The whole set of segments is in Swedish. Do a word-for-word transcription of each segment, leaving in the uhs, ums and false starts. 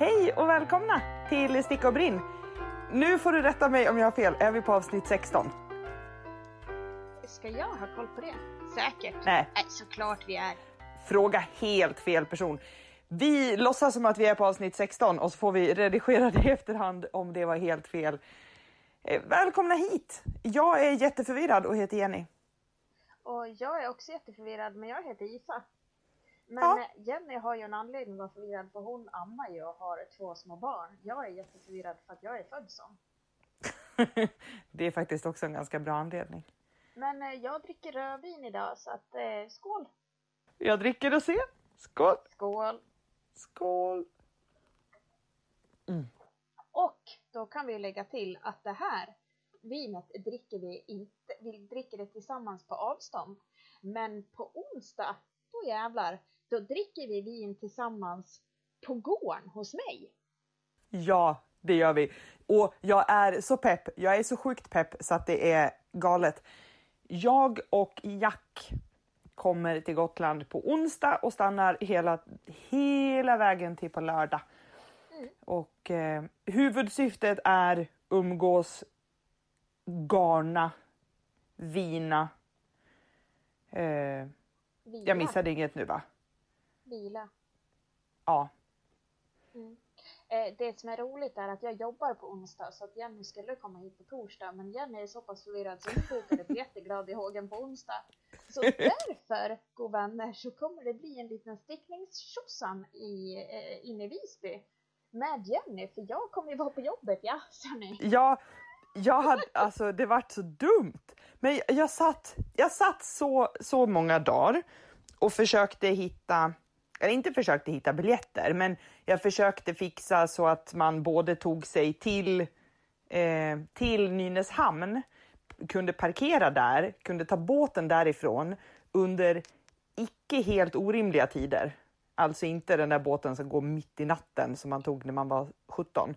Hej och välkomna till Stick och Brinn. Nu får du rätta mig om jag har fel. Är vi på avsnitt sexton? Ska jag ha koll på det? Säkert. Nej. Nej, såklart vi är. Fråga helt fel person. Vi låtsas som att vi är på avsnitt sexton och så får vi redigera det i efterhand om det var helt fel. Välkomna hit. Jag är jätteförvirrad och heter Jenny. Och jag är också jätteförvirrad, men jag heter Isa. Men ja. Jenny har ju en anledning att vara förvirrad, för hon ammar ju och har två små barn. Jag är jätteförvirrad för att jag är född som. Det är faktiskt också en ganska bra anledning. Men jag dricker rödvin idag, så att eh, skål. Jag dricker och ser. Skål. Skål. Skål. Mm. Och då kan vi lägga till att det här vinet dricker vi inte. Vi dricker det tillsammans på avstånd. Men på onsdag, då jävlar, då dricker vi vin tillsammans på gården hos mig. Ja, det gör vi. Och jag är så pepp. Jag är så sjukt pepp så att det är galet. Jag och Jack kommer till Gotland på onsdag och stannar hela, hela vägen till på lördag. Mm. Och eh, huvudsyftet är umgås, garna, vina. Eh, jag missade inget nu, va? Vila. Ja. Mm. Eh, det som är roligt är att jag jobbar på onsdag, så att Jenny skulle komma hit på torsdag. Men Jenny är så pass förvirrad så hon skjuter det jätteglad i hågen på onsdag. Så därför, god vänner, så kommer det bli en liten stickningstjossan i, eh, inne i Visby med Jenny. För jag kommer ju vara på jobbet, ja, sa ni. Ja, jag hade, alltså det vart så dumt. Men jag satt, jag satt så, så många dagar och försökte hitta... Jag inte försökte hitta biljetter, men jag försökte fixa så att man både tog sig till, eh, till Nynäshamn, kunde parkera där, kunde ta båten därifrån under icke helt orimliga tider. Alltså inte den där båten som går mitt i natten som man tog när man var sjutton.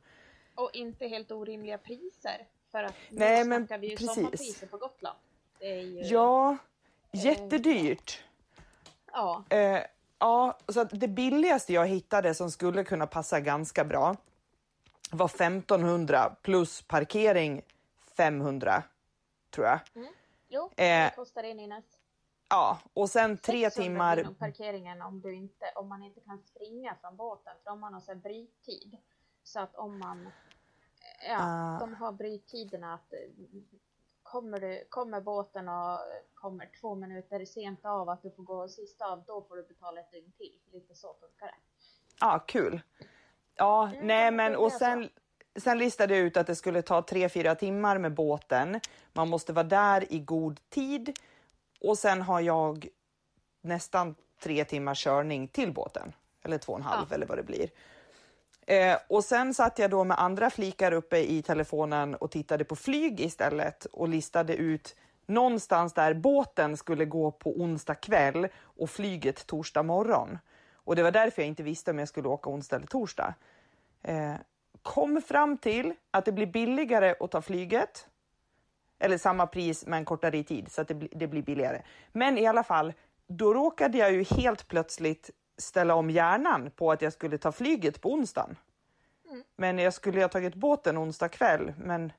Och inte helt orimliga priser, för att nu Nej, men snackar vi ju precis. Sommarpriser på Gotland. Det är ju, ja, eh, jättedyrt. Ja, eh, Ja, så det billigaste jag hittade som skulle kunna passa ganska bra var femtonhundra plus parkering femhundra, tror jag. Mm. Jo, det eh, kostar det Nynäs. Ja, och sen tre timmar... Om parkeringen om, du inte, om man inte kan springa från båten, för de har någon sån här bryttid. Så att om man... Ja, uh. de har bryttiderna att... Kommer, du, kommer båten och kommer två minuter sent av att du får gå sist av, då får du betala ett dygn till. Lite så funkar det. Ja, ah, kul. Ja, mm, nej men och sen, sen listade jag ut att det skulle ta tre, fyra timmar med båten. Man måste vara där i god tid. Och sen har jag nästan tre timmar körning till båten. Eller två och en halv ja. eller vad det blir. Eh, och sen satt jag då med andra flikar uppe i telefonen och tittade på flyg istället och listade ut någonstans där båten skulle gå på onsdag kväll och flyget torsdag morgon. Och det var därför jag inte visste om jag skulle åka onsdag eller torsdag. Eh, kom fram till att det blir billigare att ta flyget, eller samma pris men kortare i tid, så att det, bli, det blir billigare. Men i alla fall, då råkade jag ju helt plötsligt ställa om hjärnan på att jag skulle ta flyget på onsdagen. Mm. Men jag skulle ha tagit båten onsdag kväll, men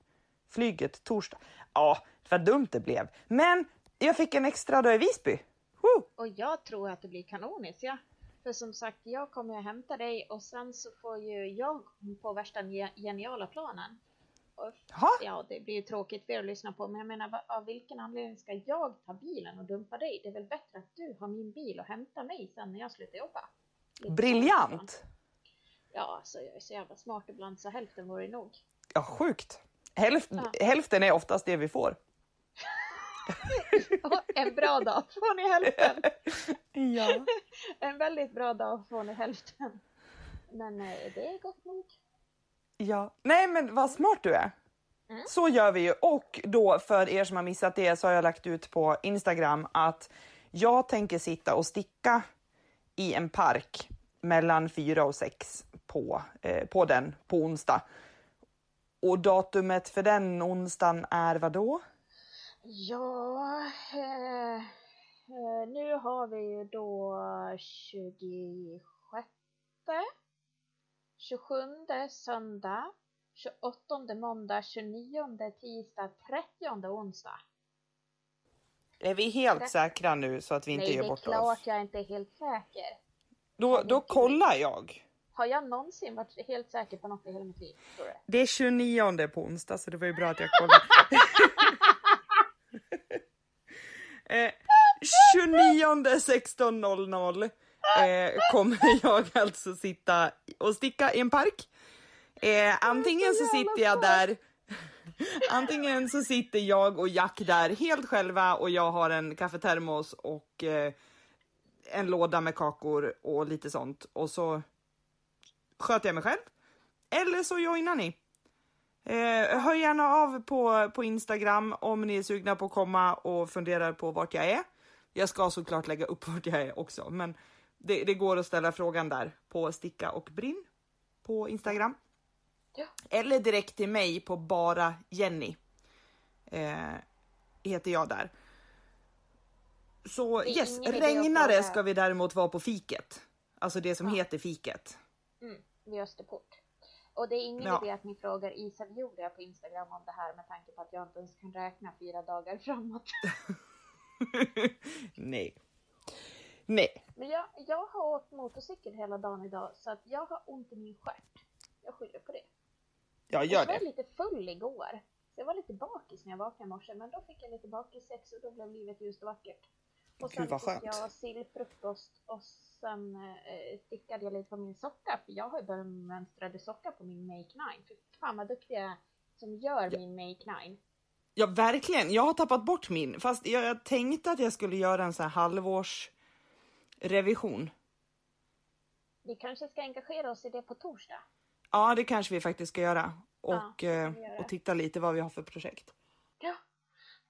flyget torsdag. Ja, vad dumt det blev. Men jag fick en extra dag i Visby. Woo! Och jag tror att det blir kanoniskt, ja. För som sagt, jag kommer att hämta dig och sen så får ju jag på värsta geniala planen. Och, ja, det blir ju tråkigt för att lyssna på, men jag menar, av vilken anledning ska jag ta bilen och dumpa dig? Det är väl bättre att du har min bil och hämtar mig sen när jag slutar jobba. Briljant! Ja, så jag är så jävla smart ibland, så hälften vore nog. Ja, sjukt. Hälf- ja. Hälften är oftast det vi får. Ja, en bra dag får ni hälften. Ja. En väldigt bra dag får ni hälften. Men det är gott nog. Ja. Nej, men vad smart du är. Mm. Så gör vi ju. Och då, för er som har missat det, så har jag lagt ut på Instagram att jag tänker sitta och sticka i en park mellan fyra och sex på, eh, på den på onsdag. Och datumet för den onsdagen är vad då? Ja, eh, nu har vi ju då tjugosjätte tjugosjunde söndag, tjugoåttonde måndag, tjugonionde tisdag, trettionde onsdag. Är vi helt säkra nu så att vi inte är bort oss? Nej, det är klart jag inte är helt säker. Då, då kollar jag. Har jag någonsin varit helt säker på något i hela mitt liv? Tror du? Det är tjugonionde på onsdag, så det var ju bra att jag kollade. eh, tjugonionde sexton eh, kommer jag alltså sitta och sticka i en park. Eh, antingen så sitter jag där... Antingen så sitter jag och Jack där helt själva och jag har en kaffetermos och eh, en låda med kakor och lite sånt. Och så sköter jag mig själv. Eller så joinar ni. Eh, hör gärna av på, på Instagram om ni är sugna på att komma och funderar på vart jag är. Jag ska såklart lägga upp vart jag är också. Men det, det går att ställa frågan där på Sticka och Brinn på Instagram. Ja. Eller direkt till mig på bara Jenny eh, heter jag där. Så yes, regnare ska vi däremot vara på fiket. Alltså det som ja. heter fiket. Mm, vid Österport. Och det är ingen ja. idé att ni frågar Isa gjorde jag på Instagram om det här med tanke på att jag inte ens kan räkna fyra dagar framåt. Nej. Nej. Men jag, jag har åkt motorcykel hela dagen idag så att jag har ont i min stjärt. Jag skyller på det. Jag gör det. Jag var lite full igår. Jag var lite bakis när jag vaknade i morse. Men då fick jag lite bakis sex och då blev livet ljust och vackert. Och sen Gud, fick jag sillfrukost. Och sen eh, stickade jag lite på min socka. För jag har ju börjat mönstrade socka på min Make Nine. För fan vad duktig jag är som gör ja. min Make Nine. Ja verkligen. Jag har tappat bort min. Fast jag, jag tänkte att jag skulle göra en sån här halvårsrevision. Vi kanske ska engagera oss i det på torsdag. Ja, det kanske vi faktiskt ska göra. Och, ja, ska göra. och titta lite vad vi har för projekt. Ja,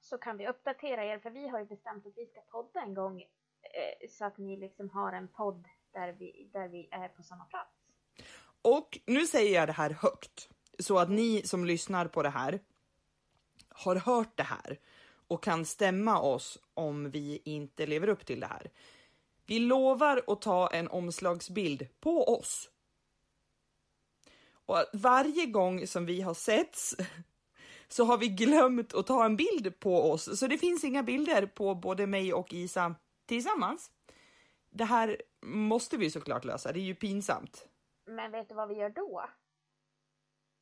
så kan vi uppdatera er. För vi har ju bestämt att vi ska podda en gång. Så att ni liksom har en podd där vi, där vi är på samma plats. Och nu säger jag det här högt. Så att ni som lyssnar på det här har hört det här. Och kan stämma oss om vi inte lever upp till det här. Vi lovar att ta en omslagsbild på oss. Och varje gång som vi har setts så har vi glömt att ta en bild på oss. Så det finns inga bilder på både mig och Isa tillsammans. Det här måste vi såklart lösa. Det är ju pinsamt. Men vet du vad vi gör då?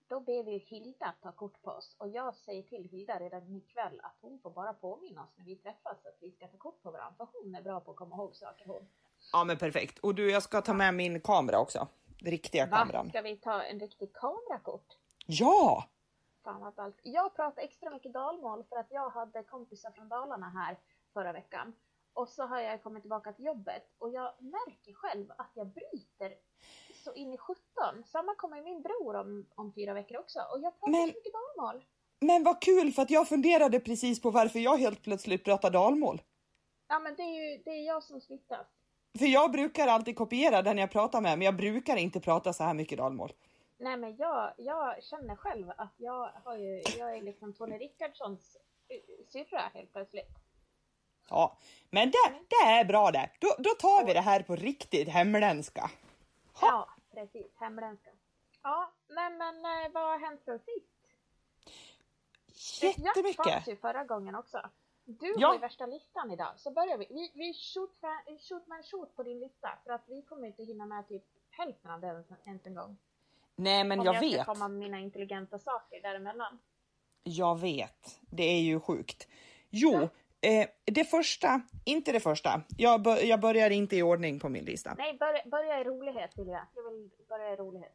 Då ber vi Hilda ta kort på oss. Och jag säger till Hilda redan ikväll att hon får bara påminna oss när vi träffas att vi ska ta kort på varandra. För hon är bra på att komma ihåg saker hon. Ja men perfekt. Och du, jag ska ta med min kamera också. Den riktiga Va? kameran. Ska vi ta en riktig kamerakort? Ja! Fan vad allt. Jag pratade extra mycket dalmål för att jag hade kompisar från Dalarna här förra veckan. Och så har jag kommit tillbaka till jobbet. Och jag märker själv att jag bryter så in i sjutton. Samma kommer min bror om, om fyra veckor också. Och jag pratar men, så mycket dalmål. Men vad kul för att jag funderade precis på varför jag helt plötsligt pratar dalmål. Ja men det är ju det är jag som smittas. För jag brukar alltid kopiera den jag pratar med. Men jag brukar inte prata så här mycket dalmål. Nej men jag, jag känner själv att jag har ju, jag är liksom Tony Rickardssons syrra helt plötsligt. Ja men det, mm. det är bra det. Då, då tar vi det här på riktigt hemländska. Ha. Ja precis hemländska. Ja nej, men vad har hänt sen sist? Jättemycket. Jag fanns ju förra gången också. Du ja. har ju värsta listan idag, så börjar vi. Vi, vi shoot, shoot man shoot på din lista, för att vi kommer inte hinna med typ hälften av den ens en gång. Nej, men Om jag, jag vet. Om jag ska komma med mina intelligenta saker däremellan. Jag vet, det är ju sjukt. Jo, ja. eh, det första, inte det första. Jag, bör, jag börjar inte i ordning på min lista. Nej, börja, börja i rolighet vill jag. Jag vill börja i rolighet.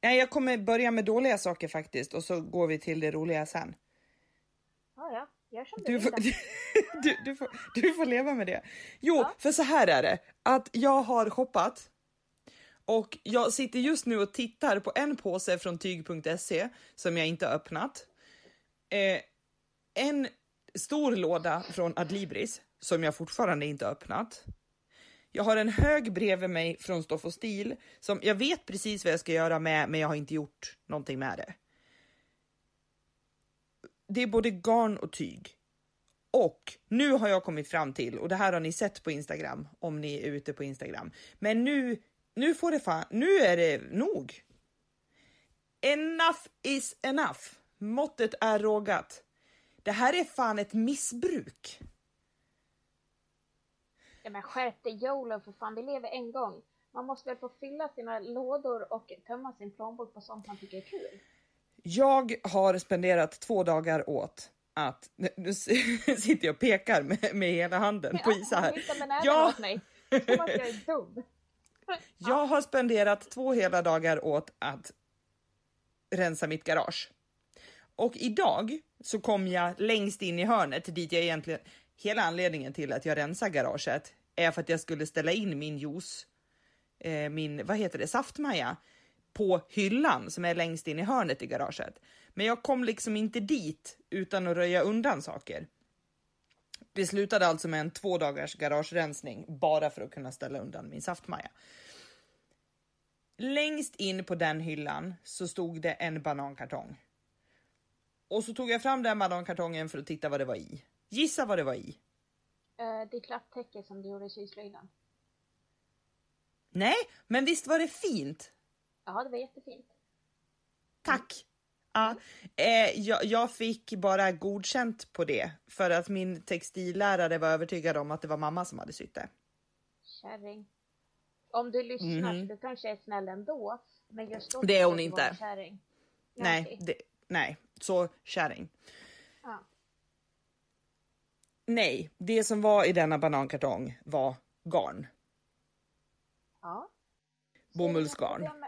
Nej, jag kommer börja med dåliga saker faktiskt, och så går vi till det roliga sen. Ja, ja. Du får, du, du, du, får, du får leva med det. Jo, ja. för så här är det. Att jag har shoppat. Och jag sitter just nu och tittar på en påse från tyg punkt se. Som jag inte har öppnat. Eh, en stor låda från Adlibris. Som jag fortfarande inte har öppnat. Jag har en hög bredvid mig från Stoff och Stil. Som jag vet precis vad jag ska göra med. Men jag har inte gjort någonting med det. Det är både garn och tyg. Och nu har jag kommit fram till, och det här har ni sett på Instagram om ni är ute på Instagram. Men nu nu får det fan, nu är det nog. Enough is enough. Måttet är rågat. Det här är fan ett missbruk. Ja, men skärp dig, Jolo, för fan, vi lever en gång. Man måste väl få fylla sina lådor och tömma sin plånbok på sånt man tycker är kul. Jag har spenderat två dagar åt att... Nu sitter jag och pekar med, med hela handen men, på Isa här. Jag... Jag, är dum. Jag har spenderat två hela dagar åt att rensa mitt garage. Och idag så kom jag längst in i hörnet dit jag egentligen... Hela anledningen till att jag rensar garaget är för att jag skulle ställa in min juice, eh, min, vad heter det, saftmaja på hyllan som är längst in i hörnet i garaget. Men jag kom liksom inte dit utan att röja undan saker. Det slutade alltså med en två dagars garagerensning bara för att kunna ställa undan min saftmaja. Längst in på den hyllan så stod det en banankartong. Och så tog jag fram den banankartongen för att titta vad det var i. Gissa vad det var i. Uh, det klapptäcke som du gjorde i syslöjden. Nej, men visst var det fint? Ja, det var jättefint. Tack. Mm. Uh, eh, jag, jag fick bara godkänt på det. För att min textillärare var övertygad om att det var mamma som hade sytt det. Kärring. Om du lyssnar mm. så du kanske är snäll ändå. Men just då det är hon inte. Kärring. Nej, det, nej, så kärring. Ja. Uh. Nej, det som var i denna banankartong var garn. Ja. Bomullsgarn. Så,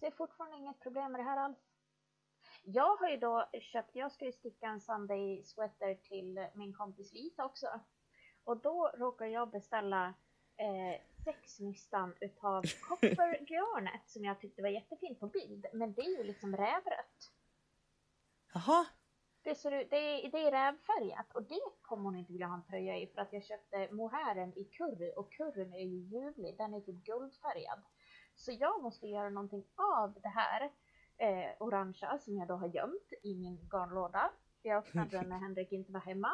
så är fortfarande inget problem med det här alls. Jag har ju då köpt, jag ska ju sticka en Sunday sweater till min kompis Lisa också. Och då råkar jag beställa eh, sexnistan utav koppargarnet som jag tyckte var jättefint på bild. Men det är ju liksom rävrött. Jaha. Det, ser ut, det, är, det är rävfärgat och det kommer hon inte vilja ha en tröja i för att jag köpte mohaären i curry och curryn är ju ljuvlig, den är typ guldfärgad. Så jag måste göra någonting av det här eh, orangea som jag då har gömt i min garnlåda. Jag öppnade den när Henrik inte var hemma.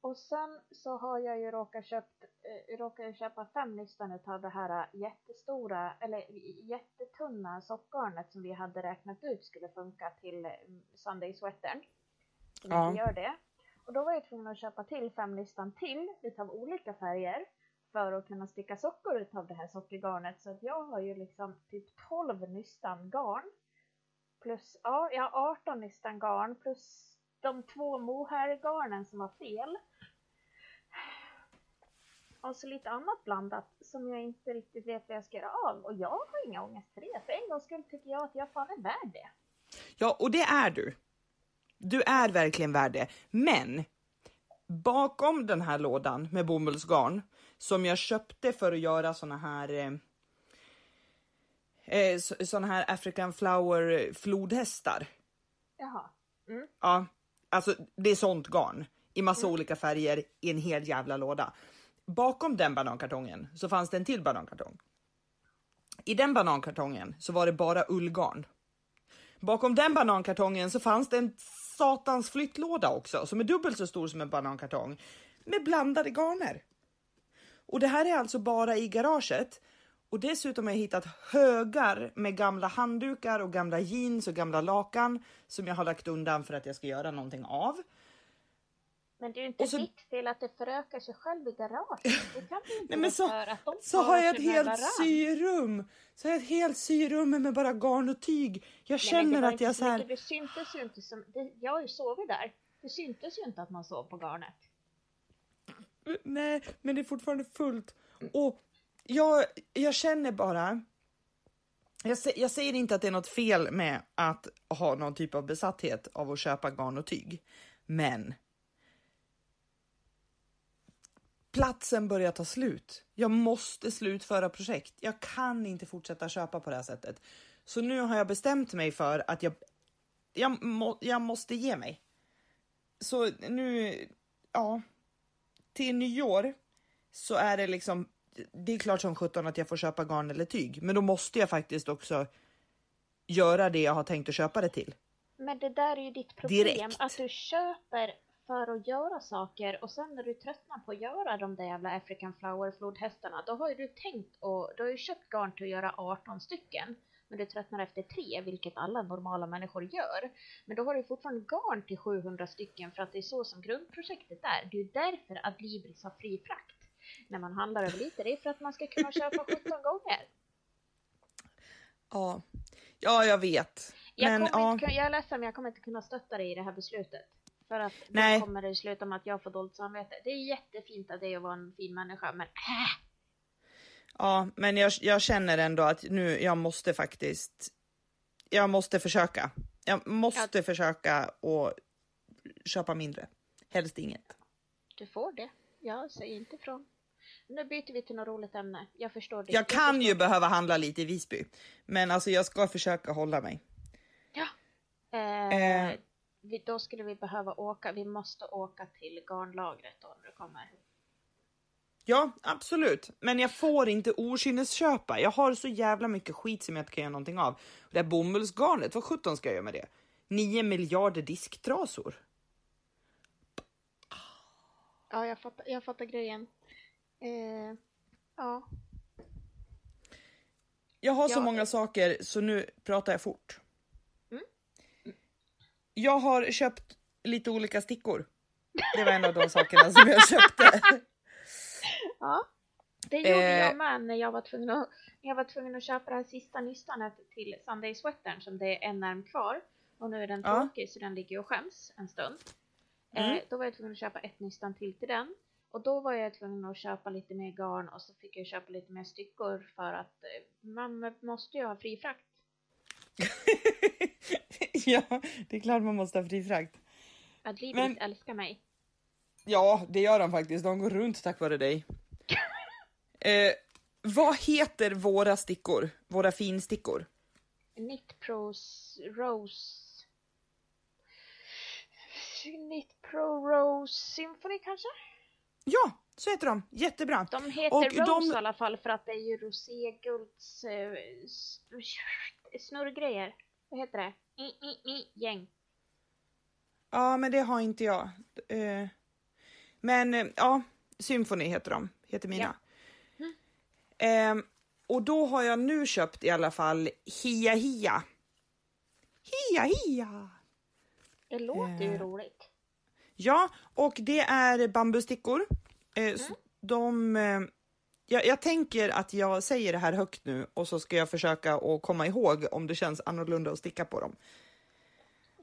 Och sen så har jag ju råkat, köpt, eh, råkat köpa fem nystan utav det här jättestora, eller jättetunna sockgarnet som vi hade räknat ut skulle funka till Sunday sweatern. Ja. Gör det. Och då var jag tvungen att köpa till femlistan till utav olika färger för att kunna sticka sockor utav det här sockergarnet. Så att jag har ju liksom typ tolv nystan garn plus, ja, jag har arton nystan garn plus de två mohairgarnen som var fel. Och så lite annat blandat som jag inte riktigt vet vad jag ska göra av. Och jag har inga ångest för det. För en gång skulle tycker jag att jag fan är värd det. Ja, och det är du. Du är verkligen värd det. Men bakom den här lådan med bomullsgarn som jag köpte för att göra såna här eh, såna här African Flower flodhästar. Jaha. Mm. Ja, alltså det är sånt garn i massa mm. olika färger i en hel jävla låda. Bakom den banankartongen så fanns det en till banankartong. I den banankartongen så var det bara ullgarn. Bakom den banankartongen så fanns det en satans flyttlåda också som är dubbelt så stor som en banankartong med blandade garner. Och det här är alltså bara i garaget. Och dessutom har jag hittat högar med gamla handdukar och gamla jeans och gamla lakan som jag har lagt undan för att jag ska göra någonting av. Men det är ju inte så... ditt fel att det förökar sig själv i garaget. Det kan du inte. Nej, men så, för att de så har jag ett helt syrum. Så har jag ett helt syrum med bara garn och tyg. Jag känner Nej, att jag så här... Det syntes ju inte som... Det, jag sov ju där. Det syntes ju inte att man sov på garnet. Nej, men det är fortfarande fullt. Och jag, jag känner bara... Jag, jag säger inte att det är något fel med att ha någon typ av besatthet av att köpa garn och tyg. Men... Platsen börjar ta slut. Jag måste slutföra projekt. Jag kan inte fortsätta köpa på det här sättet. Så nu har jag bestämt mig för att jag, jag, må, jag måste ge mig. Så nu, ja, till nyår så är det liksom, det är klart som sjutton att jag får köpa garn eller tyg. Men då måste jag faktiskt också göra det jag har tänkt att köpa det till. Men det där är ju ditt problem. Direkt. Att du köper för att göra saker, och sen när du tröttnar på att göra de där jävla African Flower flodhästarna, då har ju du tänkt och du har ju köpt garn till att göra arton stycken, men du tröttnar efter tre, vilket alla normala människor gör, men då har du fortfarande garn till sjuhundra stycken, för att det är så som grundprojektet är. Det är ju därför att Adlibris har fri frakt när man handlar över lite, det är för att man ska kunna köpa sjutton gånger. Ja, ja jag vet. Jag, men, kommer ja. Inte, jag är ledsen, men jag kommer inte kunna stötta dig i det här beslutet. För att Nej. Då kommer det sluta med att jag får dåligt samvete. Det är jättefint att det är att vara en fin människa, men äh. Ja, men jag, jag känner ändå att nu, jag måste faktiskt, jag måste försöka. Jag måste ja. försöka och köpa mindre. Helst inget. Du får det. Jag säger inte ifrån. Nu byter vi till något roligt ämne. Jag förstår det. Jag, jag kan förstår. ju behöva handla lite i Visby. Men alltså jag ska försöka hålla mig. Ja. Eh, eh. Vi, då skulle vi behöva åka. Vi måste åka till garnlagret då när du kommer. Ja, absolut. Men jag får inte okynnesköpa. Jag har så jävla mycket skit som jag inte kan göra någonting av. Det här bomullsgarnet, vad sjutton ska jag göra med det? nio miljarder disktrasor. Ja, jag fattar, jag fattar grejen. Eh, ja. Jag har så ja, många det. saker, så nu pratar jag fort. Mm. Jag har köpt lite olika stickor. Det var en av de sakerna som jag köpte. Ja, det gjorde eh. jag med när jag var tvungen att, jag var tvungen att köpa det här sista nystanet till Sunday Sweatern, som det är en arm kvar. Och nu är den tråkig, ja. så den ligger och skäms en stund. Mm. Eh, då var jag tvungen att köpa ett nystan till till den. Och då var jag tvungen att köpa lite mer garn, och så fick jag köpa lite mer styckor för att man måste ju ha fri frakt. Ja, det är klart man måste ha fri frakt. Adlibris Men... älskar mig. Ja, det gör de faktiskt. De går runt tack vare dig. eh, vad heter våra stickor? Våra finstickor? KnitPro Rose. KnitPro Rose Symfonie kanske? Ja, så heter de. Jättebra. De heter och Rose de... i alla fall, för att det är ju roségulds eh, snurrgrejer. Vad heter det? I, i, i, gäng. Ja, men det har inte jag. Eh, men eh, ja, Symfonie heter de. Heter mina. Ja. Mm. Eh, och då har jag nu köpt i alla fall Hia Hia. Hia Hia. Det låter ju eh. roligt. Ja, och det är bambustickor. Eh, mm. de, eh, jag, jag tänker att jag säger det här högt nu, och så ska jag försöka att komma ihåg om det känns annorlunda att sticka på dem.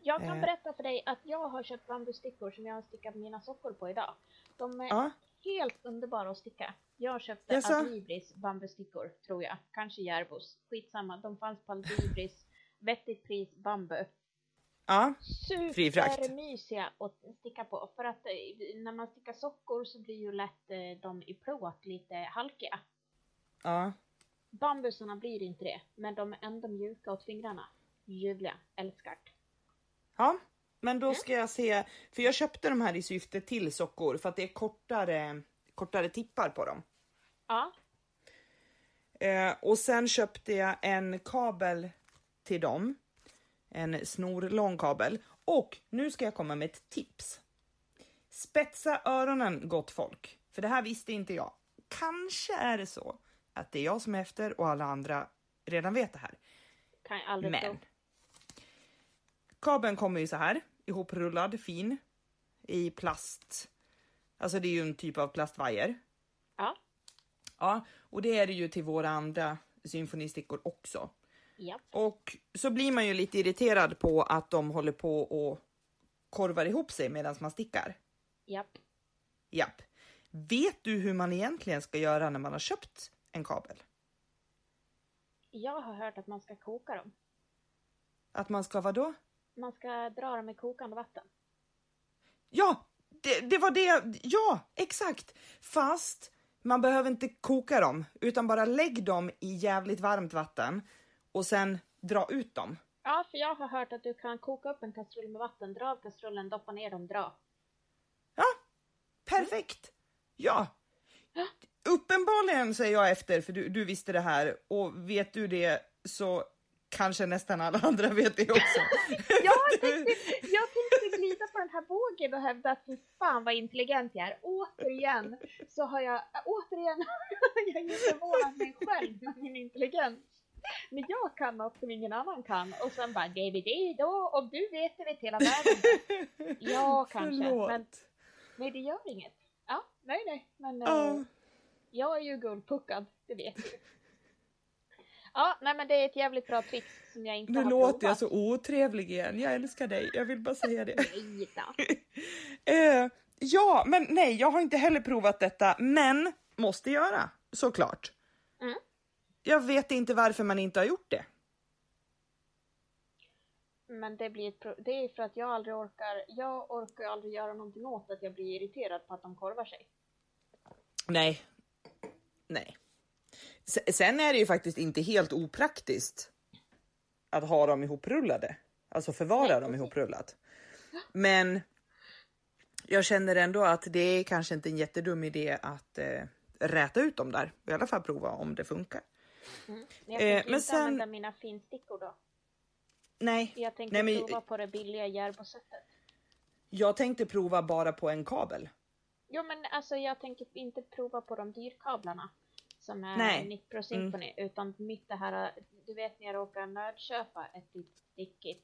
Jag kan eh. berätta för dig att jag har köpt bambustickor som jag har stickat mina sockor på idag. De är ja. helt underbara att sticka. Jag köpte yes, Adlibris bambustickor, tror jag. Kanske Järbos. Skitsamma, de fanns på Adlibris. Vettigt pris, bambu. Ja, supermysiga att sticka på, för att när man stickar sockor så blir ju lätt de i plåt lite halkiga. Ja. Bambusarna blir inte det, men de är ändå mjuka åt fingrarna. Ljuvliga, älskar. Ja, men då ska jag se, för jag köpte de här i syfte till sockor, för att det är kortare, kortare tippar på dem. Ja. Eh, och sen köpte jag en kabel till dem. En snorlång kabel. Och nu ska jag komma med ett tips. Spetsa öronen, gott folk. För det här visste inte jag. Kanske är det så att det är jag som är efter och alla andra redan vet det här. Kan jag aldrig Men. Tro. Kabeln kommer ju så här. Ihoprullad, fin. I plast. Alltså det är ju en typ av plastvajer. Ja. Ja, och det är det ju till våra andra symfonistickor också. Yep. Och så blir man ju lite irriterad på att de håller på och korvar ihop sig medan man stickar. Japp. Yep. Japp. Vet du hur man egentligen ska göra när man har köpt en kabel? Jag har hört att man ska koka dem. Att man ska vad då? Man ska dra dem i kokande vatten. Ja, det, det var det. Ja, exakt. Fast man behöver inte koka dem, utan bara lägg dem i jävligt varmt vatten. Och sen dra ut dem. Ja, för jag har hört att du kan koka upp en kastrull med vatten. Dra av kastrullen, doppa ner dem, dra. Ja, perfekt. Ja. ja. Uppenbarligen säger jag efter, för du, du visste det här. Och vet du det så kanske nästan alla andra vet det också. jag, tänkte, jag tänkte glida på den här vågen och hävda att fan vad intelligent jag är. Återigen så har jag, återigen jag har jag förvånat mig själv med min intelligens. Men jag kan något som ingen annan kan. Och sen bara, det är det då. Om du vet det vet hela världen. Ja, kanske. Men, nej, det gör inget. Ja, nej, nej. Men uh. eh, jag är ju guldpuckad, det vet du. Ja, nej, men det är ett jävligt bra trix som jag inte nu har provat. Nu låter jag så otrevlig igen. Jag älskar dig, jag vill bara säga det. Nej, då. eh, ja, men nej, jag har inte heller provat detta. Men måste göra, såklart. Mm. Jag vet inte varför man inte har gjort det. Men det blir ett pro- det är för att jag aldrig orkar. Jag orkar aldrig göra någonting åt att jag blir irriterad på att de korvar sig. Nej. Nej. Sen är det ju faktiskt inte helt opraktiskt att ha dem ihoprullade. Alltså förvara Nej, dem ihoprullat. Men jag känner ändå att det är kanske inte en jättedum idé att eh, räta ut dem där. I alla fall prova om det funkar. Mm. Men jag tänker eh, men inte sen... använda mina finstickor då. Nej. Jag tänkte Nej, men... prova på det billiga Järbo-sättet. Jag tänkte prova bara på en kabel. Jo, men alltså jag tänker inte prova på de dyrkablarna som är KnitPro Symfonie, mm. utan mitt det här, du vet när jag råkade nördköpa ett litet stickit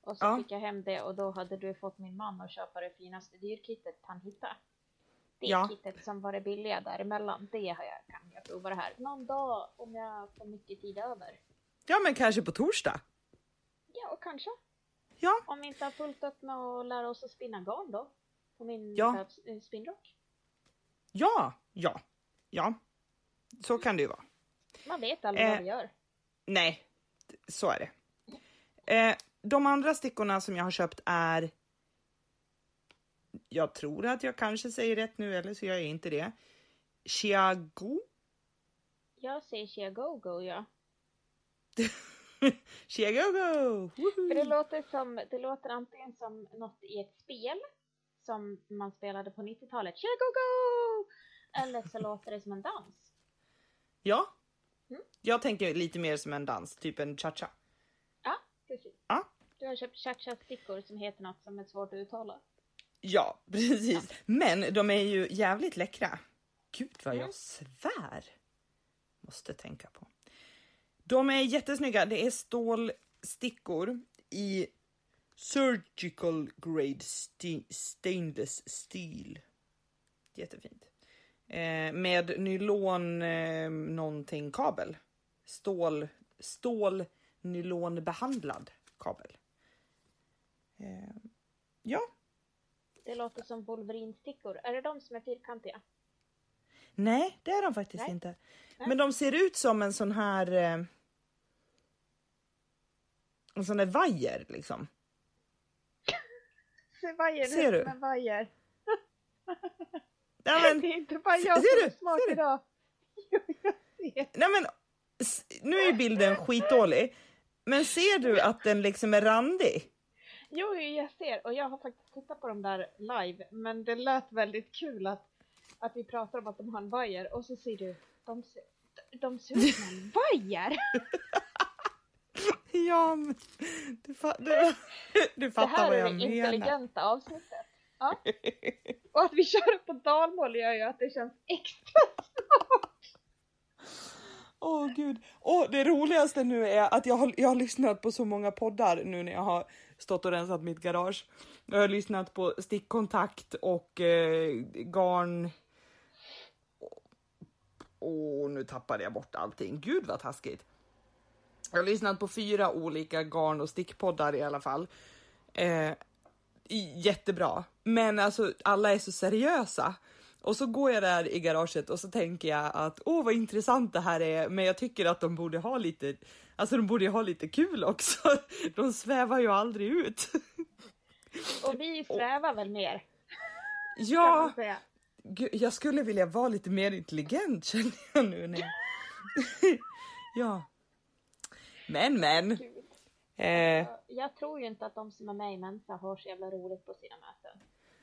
och så ja. fick jag hem det och då hade du fått min man att köpa det finaste dyrkittet han hittade. Det ja. kittet som var det billiga däremellan, det har jag, kan jag prova det här någon dag om jag får mycket tid över. Ja, men kanske på torsdag. Ja, och kanske. Ja. Om vi inte har fullt upp med att lära oss att spinna garn då. På min ja. spinnrock. Ja, ja, ja. Så kan det ju vara. Man vet aldrig eh, vad vi gör. Nej, så är det. Eh, de andra stickorna som jag har köpt är... Jag tror att jag kanske säger rätt nu, eller så gör jag inte det. ChiaoGoo? Jag säger ChiaoGoo, ja. ChiaoGoo! För det låter, som, det låter antingen som något i ett spel som man spelade på nittiotalet. ChiaoGoo! Eller så låter det som en dans. Ja, mm. jag tänker lite mer som en dans, typ en cha-cha. Ja, precis. Ja. Du har köpt cha-cha-stickor som heter något som är svårt att uttala. Ja, precis. Ja. Men de är ju jävligt läckra. Gud vad mm. jag svär. Måste tänka på. De är jättesnygga. Det är stålstickor i surgical grade sti- stainless steel. Jättefint. Eh, med nylon eh, någonting kabel. Stål, stål nylonbehandlad kabel. Eh, ja. Det låter som Wolverine-stickor. Är det de som är fyrkantiga? Nej, det är de faktiskt Nej. inte. Nej. Men de ser ut som en sån här... Eh, en sån där vajer, liksom. ser vajer ser du? Som en vajer. Nej, men, det är inte bara jag ser som du, smakar ser idag. Jo, jag ser. Nej, men, nu är bilden skitdålig. Men ser du att den liksom är randig? Jo, jag ser. Och jag har faktiskt tittat på dem där live. Men det lät väldigt kul att, att vi pratar om att de har en vajer. Och så ser du, de, de ser ut som en vajer. Ja, men du, du, du fattar vad jag menar. Det här är det intelligenta avsnittet. Ja. Och att vi kör på dalmål gör ju att det känns extra snart. Åh oh, gud. Och det roligaste nu är att jag har, jag har lyssnat på så många poddar nu när jag har stått och rensat mitt garage. Jag har lyssnat på stickkontakt och eh, garn. Åh, nu tappade jag bort allting. Gud vad taskigt. Jag har lyssnat på fyra olika garn- och stickpoddar i alla fall. Eh... Jättebra. Men alltså alla är så seriösa. Och så går jag där i garaget och så tänker jag att åh vad intressant det här är. Men jag tycker att de borde ha lite, alltså de borde ha lite kul också. De svävar ju aldrig ut. Och vi svävar och... väl mer. Ja. Gud, jag skulle vilja vara lite mer intelligent känner jag nu. När jag... ja. Men men. Eh. Jag tror ju inte att de som är med i Mensa har så jävla roligt på sina möten.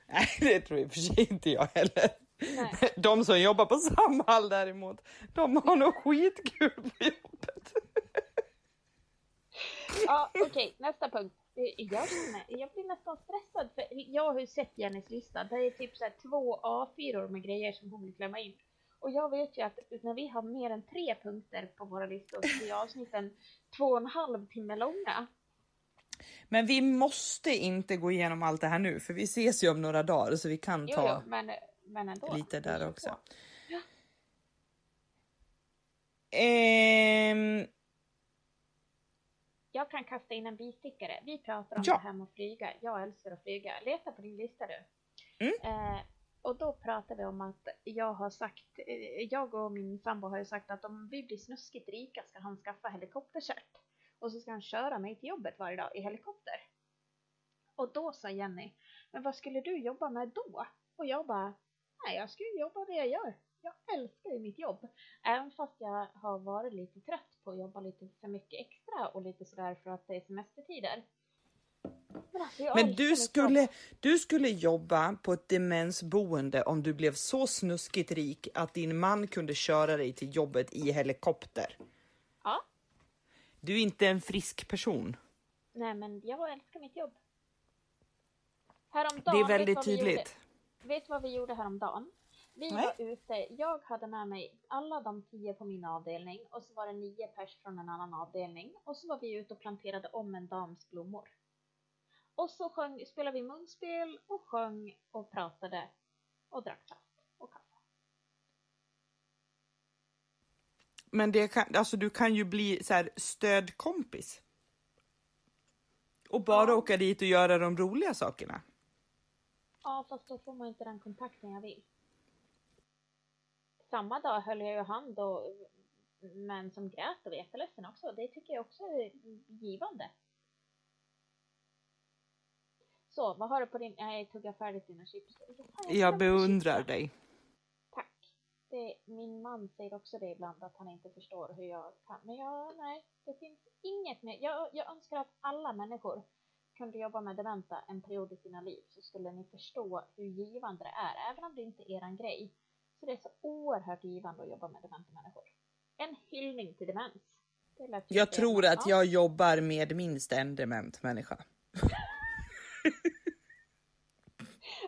Nej, det tror jag för sig inte jag heller. Nej. De som jobbar på Samhall däremot, de har nog skitkul på jobbet. Ja, okej. Okay. Nästa punkt. Jag, jag blir nästan stressad. För jag har ju sett Jennys lista. Det är typ så här två A fyra med grejer som hon vill klämma in. Och jag vet ju att när vi har mer än tre punkter på våra listor så är avsnitten två och en halv timme långa. Men vi måste inte gå igenom allt det här nu. För vi ses ju om några dagar så vi kan jo, ta jo, men, men ändå. Lite där också. Ja. Ehm... Jag kan kasta in en bistickare. Vi pratar om ja. det här med att flyga. Jag älskar att flyga. Leta på din lista du. Mm. Eh, och då pratar vi om att jag har sagt, jag och min sambo har ju sagt att om vi blir snuskigt rika ska han skaffa helikopterkört. Och så ska han köra mig till jobbet varje dag i helikopter. Och då sa Jenny, men vad skulle du jobba med då? Och jag bara, nej jag skulle jobba det jag gör. Jag älskar mitt jobb. Även fast jag har varit lite trött på att jobba lite för mycket extra och lite sådär för att det är semestertider. Men, alltså, Men du, skulle, du skulle jobba på ett demensboende om du blev så snuskigt rik att din man kunde köra dig till jobbet i helikopter. Ja. Du är inte en frisk person. Nej, men jag älskar mitt jobb. Häromdagen, det är väldigt tydligt. Vet vad vi gjorde häromdagen? Vi var Nej. ute, jag hade med mig alla de tio på min avdelning och så var det nio pers från en annan avdelning. Och så var vi ute och planterade om en dams blommor. Och så sjöng, spelade vi munspel och sjöng och pratade och drack saft och kaffe. Men det kan, alltså du kan ju bli så här stödkompis. Och bara ja. åka dit och göra de roliga sakerna. Ja, fast då får man inte den kontakten jag vill. Samma dag höll jag ju hand och men som grät och jätteledsen också. Det tycker jag också är givande. Så, vad har du på din... Jag tog jag färdigt dina chips. Jag, jag beundrar chips. dig. Tack. Det, min man säger också det ibland att han inte förstår hur jag kan. Men jag, nej, det finns inget mer. Jag, jag önskar att alla människor kunde jobba med dementa en period i sina liv. Så skulle ni förstå hur givande det är. Även om det inte är en grej. Så det är så oerhört givande att jobba med dementa människor. En hyllning till demens. Det jag tror att jag jobbar med minst en dement människa.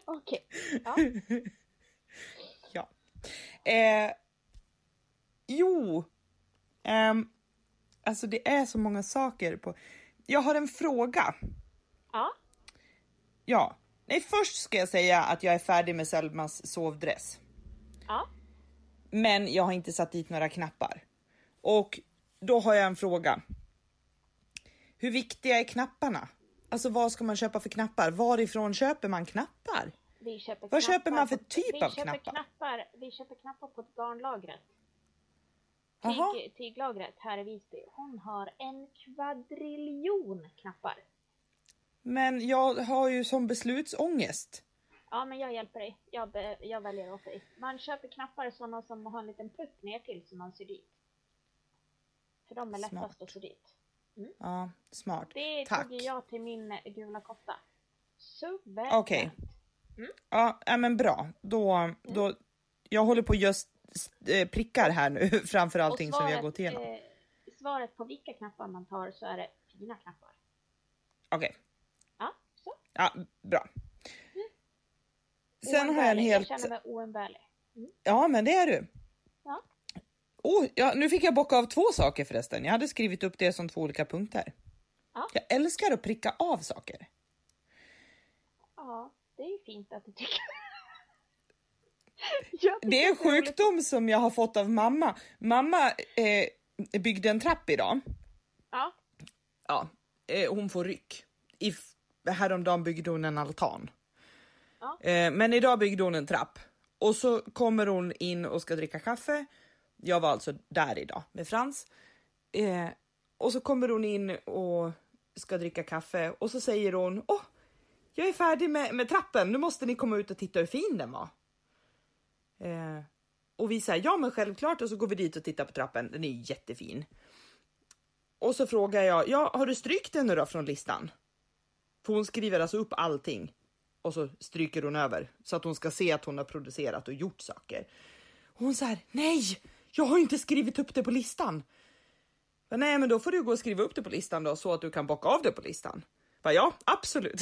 Okej. Okay. Ja. ja. Eh, jo. Eh, alltså det är så många saker på. Jag har en fråga. Ja. Ja. Nej, först ska jag säga att jag är färdig med Selmas sovdress. Ja. Men jag har inte satt dit några knappar. Och då har jag en fråga. Hur viktiga är knapparna? Alltså vad ska man köpa för knappar? Varifrån köper man knappar? Vi köper vad knappar. köper man för typ vi av köper knappar? knappar? Vi köper knappar på garnlagret. Tyg, tyglagret här i Visby. Hon har en kvadriljon knappar. Men jag har ju som beslutsångest. Ja, men jag hjälper dig. Jag, be, jag väljer åt dig. Man köper knappar sådana som har en liten putt ner till som man syr dit. För de är smart. Lättast att sy dit. Mm. Ja, smart. Det Tack. tog jag till min gula kotta. Superbra. Okej. Okay. Mm. Ja, men bra. Då, mm. då, jag håller på just eh, prickar här nu framför allting svaret, som vi har gått igenom. Eh, svaret på vilka knappar man tar så är det fina knappar. Okej. Okay. Ja, så. Ja, bra. Sen oenbärlig. Har jag en helt... Jag känner mig oenbärlig. Mm. Ja, men det är du. Ja. Oh, ja, nu fick jag bocka av två saker förresten. Jag hade skrivit upp det som två olika punkter. Ja. Jag älskar att pricka av saker. Ja, det är ju fint att du tycker. tycker det är en sjukdom som jag har fått av mamma. Mamma eh, byggde en trapp idag. Ja. Ja, eh, hon får ryck. I, häromdagen byggde hon en altan. Men idag byggde hon en trapp. Och så kommer hon in och ska dricka kaffe. Jag var alltså där idag med Frans. Eh, och så kommer hon in och ska dricka kaffe. Och så säger hon, åh, jag är färdig med, med trappen. Nu måste ni komma ut och titta hur fin den var. Eh, och vi säger, ja men självklart. Och så går vi dit och tittar på trappen. Den är jättefin. Och så frågar jag, ja har du strykt den nu då från listan? För hon skriver alltså upp allting. Och så stryker hon över. Så att hon ska se att hon har producerat och gjort saker. Och hon så här, nej! Jag har inte skrivit upp det på listan. Nej, men då får du gå och skriva upp det på listan då, så att du kan bocka av det på listan. Bara, ja, absolut.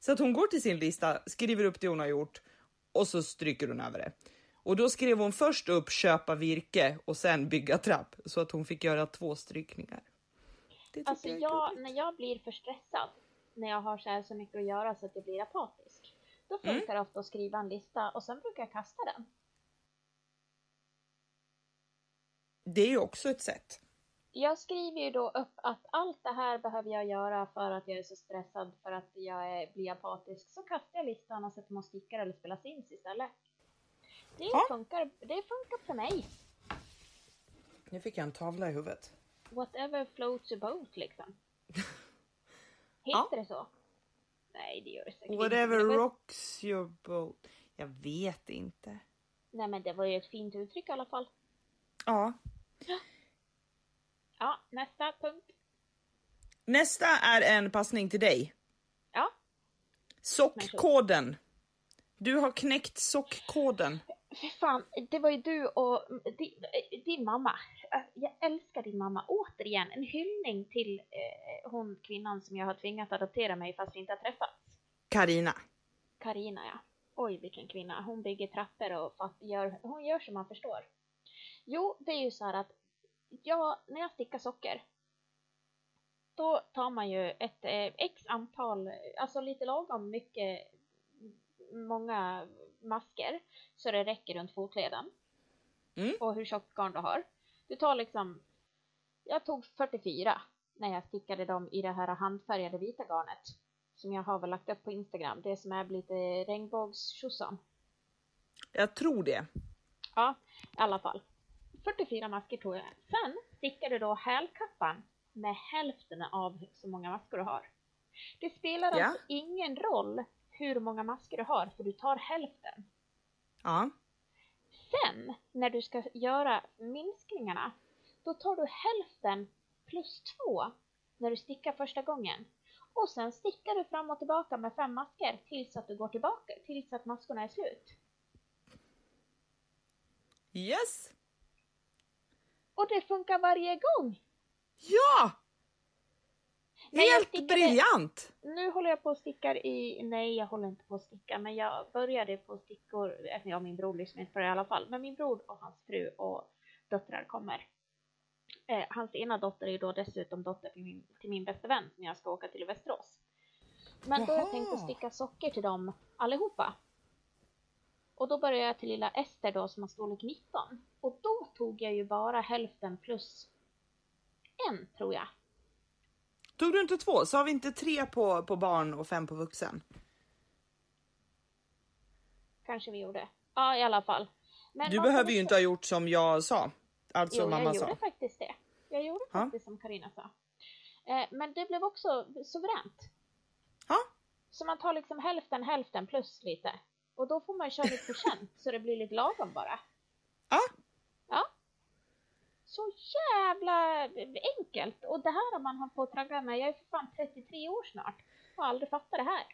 Så att hon går till sin lista, skriver upp det hon har gjort och så stryker hon över det. Och då skrev hon först upp köpa virke och sen bygga trapp, så att hon fick göra två strykningar. Det alltså jag, jag när jag blir för stressad, när jag har så här så mycket att göra så att jag blir apatisk, då funkar mm. jag ofta att skriva en lista och sen brukar jag kasta den. Det är ju också ett sätt. Jag skriver ju då upp att allt det här behöver jag göra för att jag är så stressad, för att jag är, blir apatisk. Så kastar jag listan och sätter man stickar eller spelas in istället. Det, ja. funkar, det funkar för mig. Nu fick jag en tavla i huvudet. Whatever floats your boat liksom. Heter ja. det så? Nej, det gör det säkert. Whatever var... rocks your boat. Jag vet inte. Nej, men det var ju ett fint uttryck i alla fall. Ja. Ja. Ja, nästa punkt. Nästa är en passning till dig. Ja. Sockkoden. Du har knäckt sockkoden. Fy fan, det var ju du och din, din mamma. Jag älskar din mamma. Återigen, en hyllning till eh, hon kvinnan som jag har tvingat att adoptera mig fast vi inte har träffats. Karina. Karina, ja. Oj, vilken kvinna. Hon bygger trappor och fast gör, hon gör som man förstår. Jo, det är ju så här att ja, när jag stickar socker då tar man ju ett eh, x antal, alltså lite lagom mycket, många masker så det räcker runt fotleden. Mm. Och hur tjockt garn du har. Du tar liksom, jag tog fyrtiofyra när jag stickade dem i det här handfärgade vita garnet som jag har väl lagt upp på Instagram. Det som är lite regnbågstjossan. Jag tror det. Ja, i alla fall. fyrtiofyra masker tror jag. Sen stickar du då hälkappan med hälften av så många masker du har. Det spelar ja. alltså ingen roll hur många masker du har, för du tar hälften. Ja. Sen när du ska göra minskningarna, då tar du hälften plus två när du stickar första gången. Och sen stickar du fram och tillbaka med fem masker tills att du går tillbaka, tills att maskorna är slut. Yes! Och det funkar varje gång. Ja! Helt stickade, briljant! Nu håller jag på att sticka i... Nej, jag håller inte på att sticka. Men jag började på stickor... Eftersom jag och min bror lyssnar inte på det i alla fall. Men min bror och hans fru och döttrar kommer. Eh, hans ena dotter är ju då dessutom dotter till min, till min bästa vän. När jag ska åka till Västerås. Men Jaha. då har jag tänkt att sticka socker till dem allihopa. Och då började jag till lilla Ester då som har storlek nitton. Och då tog jag ju bara hälften plus en tror jag. Tog du inte två? Så har vi inte tre på, på barn och fem på vuxen? Kanske vi gjorde. Ja, i alla fall. Men du behöver ju inte ha gjort som jag sa. Alltså jo, mamma sa. jag gjorde sa. faktiskt det. Jag gjorde ha? faktiskt som Karina sa. Eh, men det blev också suveränt. Ja. Så man tar liksom hälften, hälften plus lite. Och då får man köra lite procent så det blir lite lagom bara. Ja. Ja. Så jävla enkelt. Och det här har man hållit på att traggla med. Jag är för fan trettiotre år snart. Jag har aldrig fattat det här.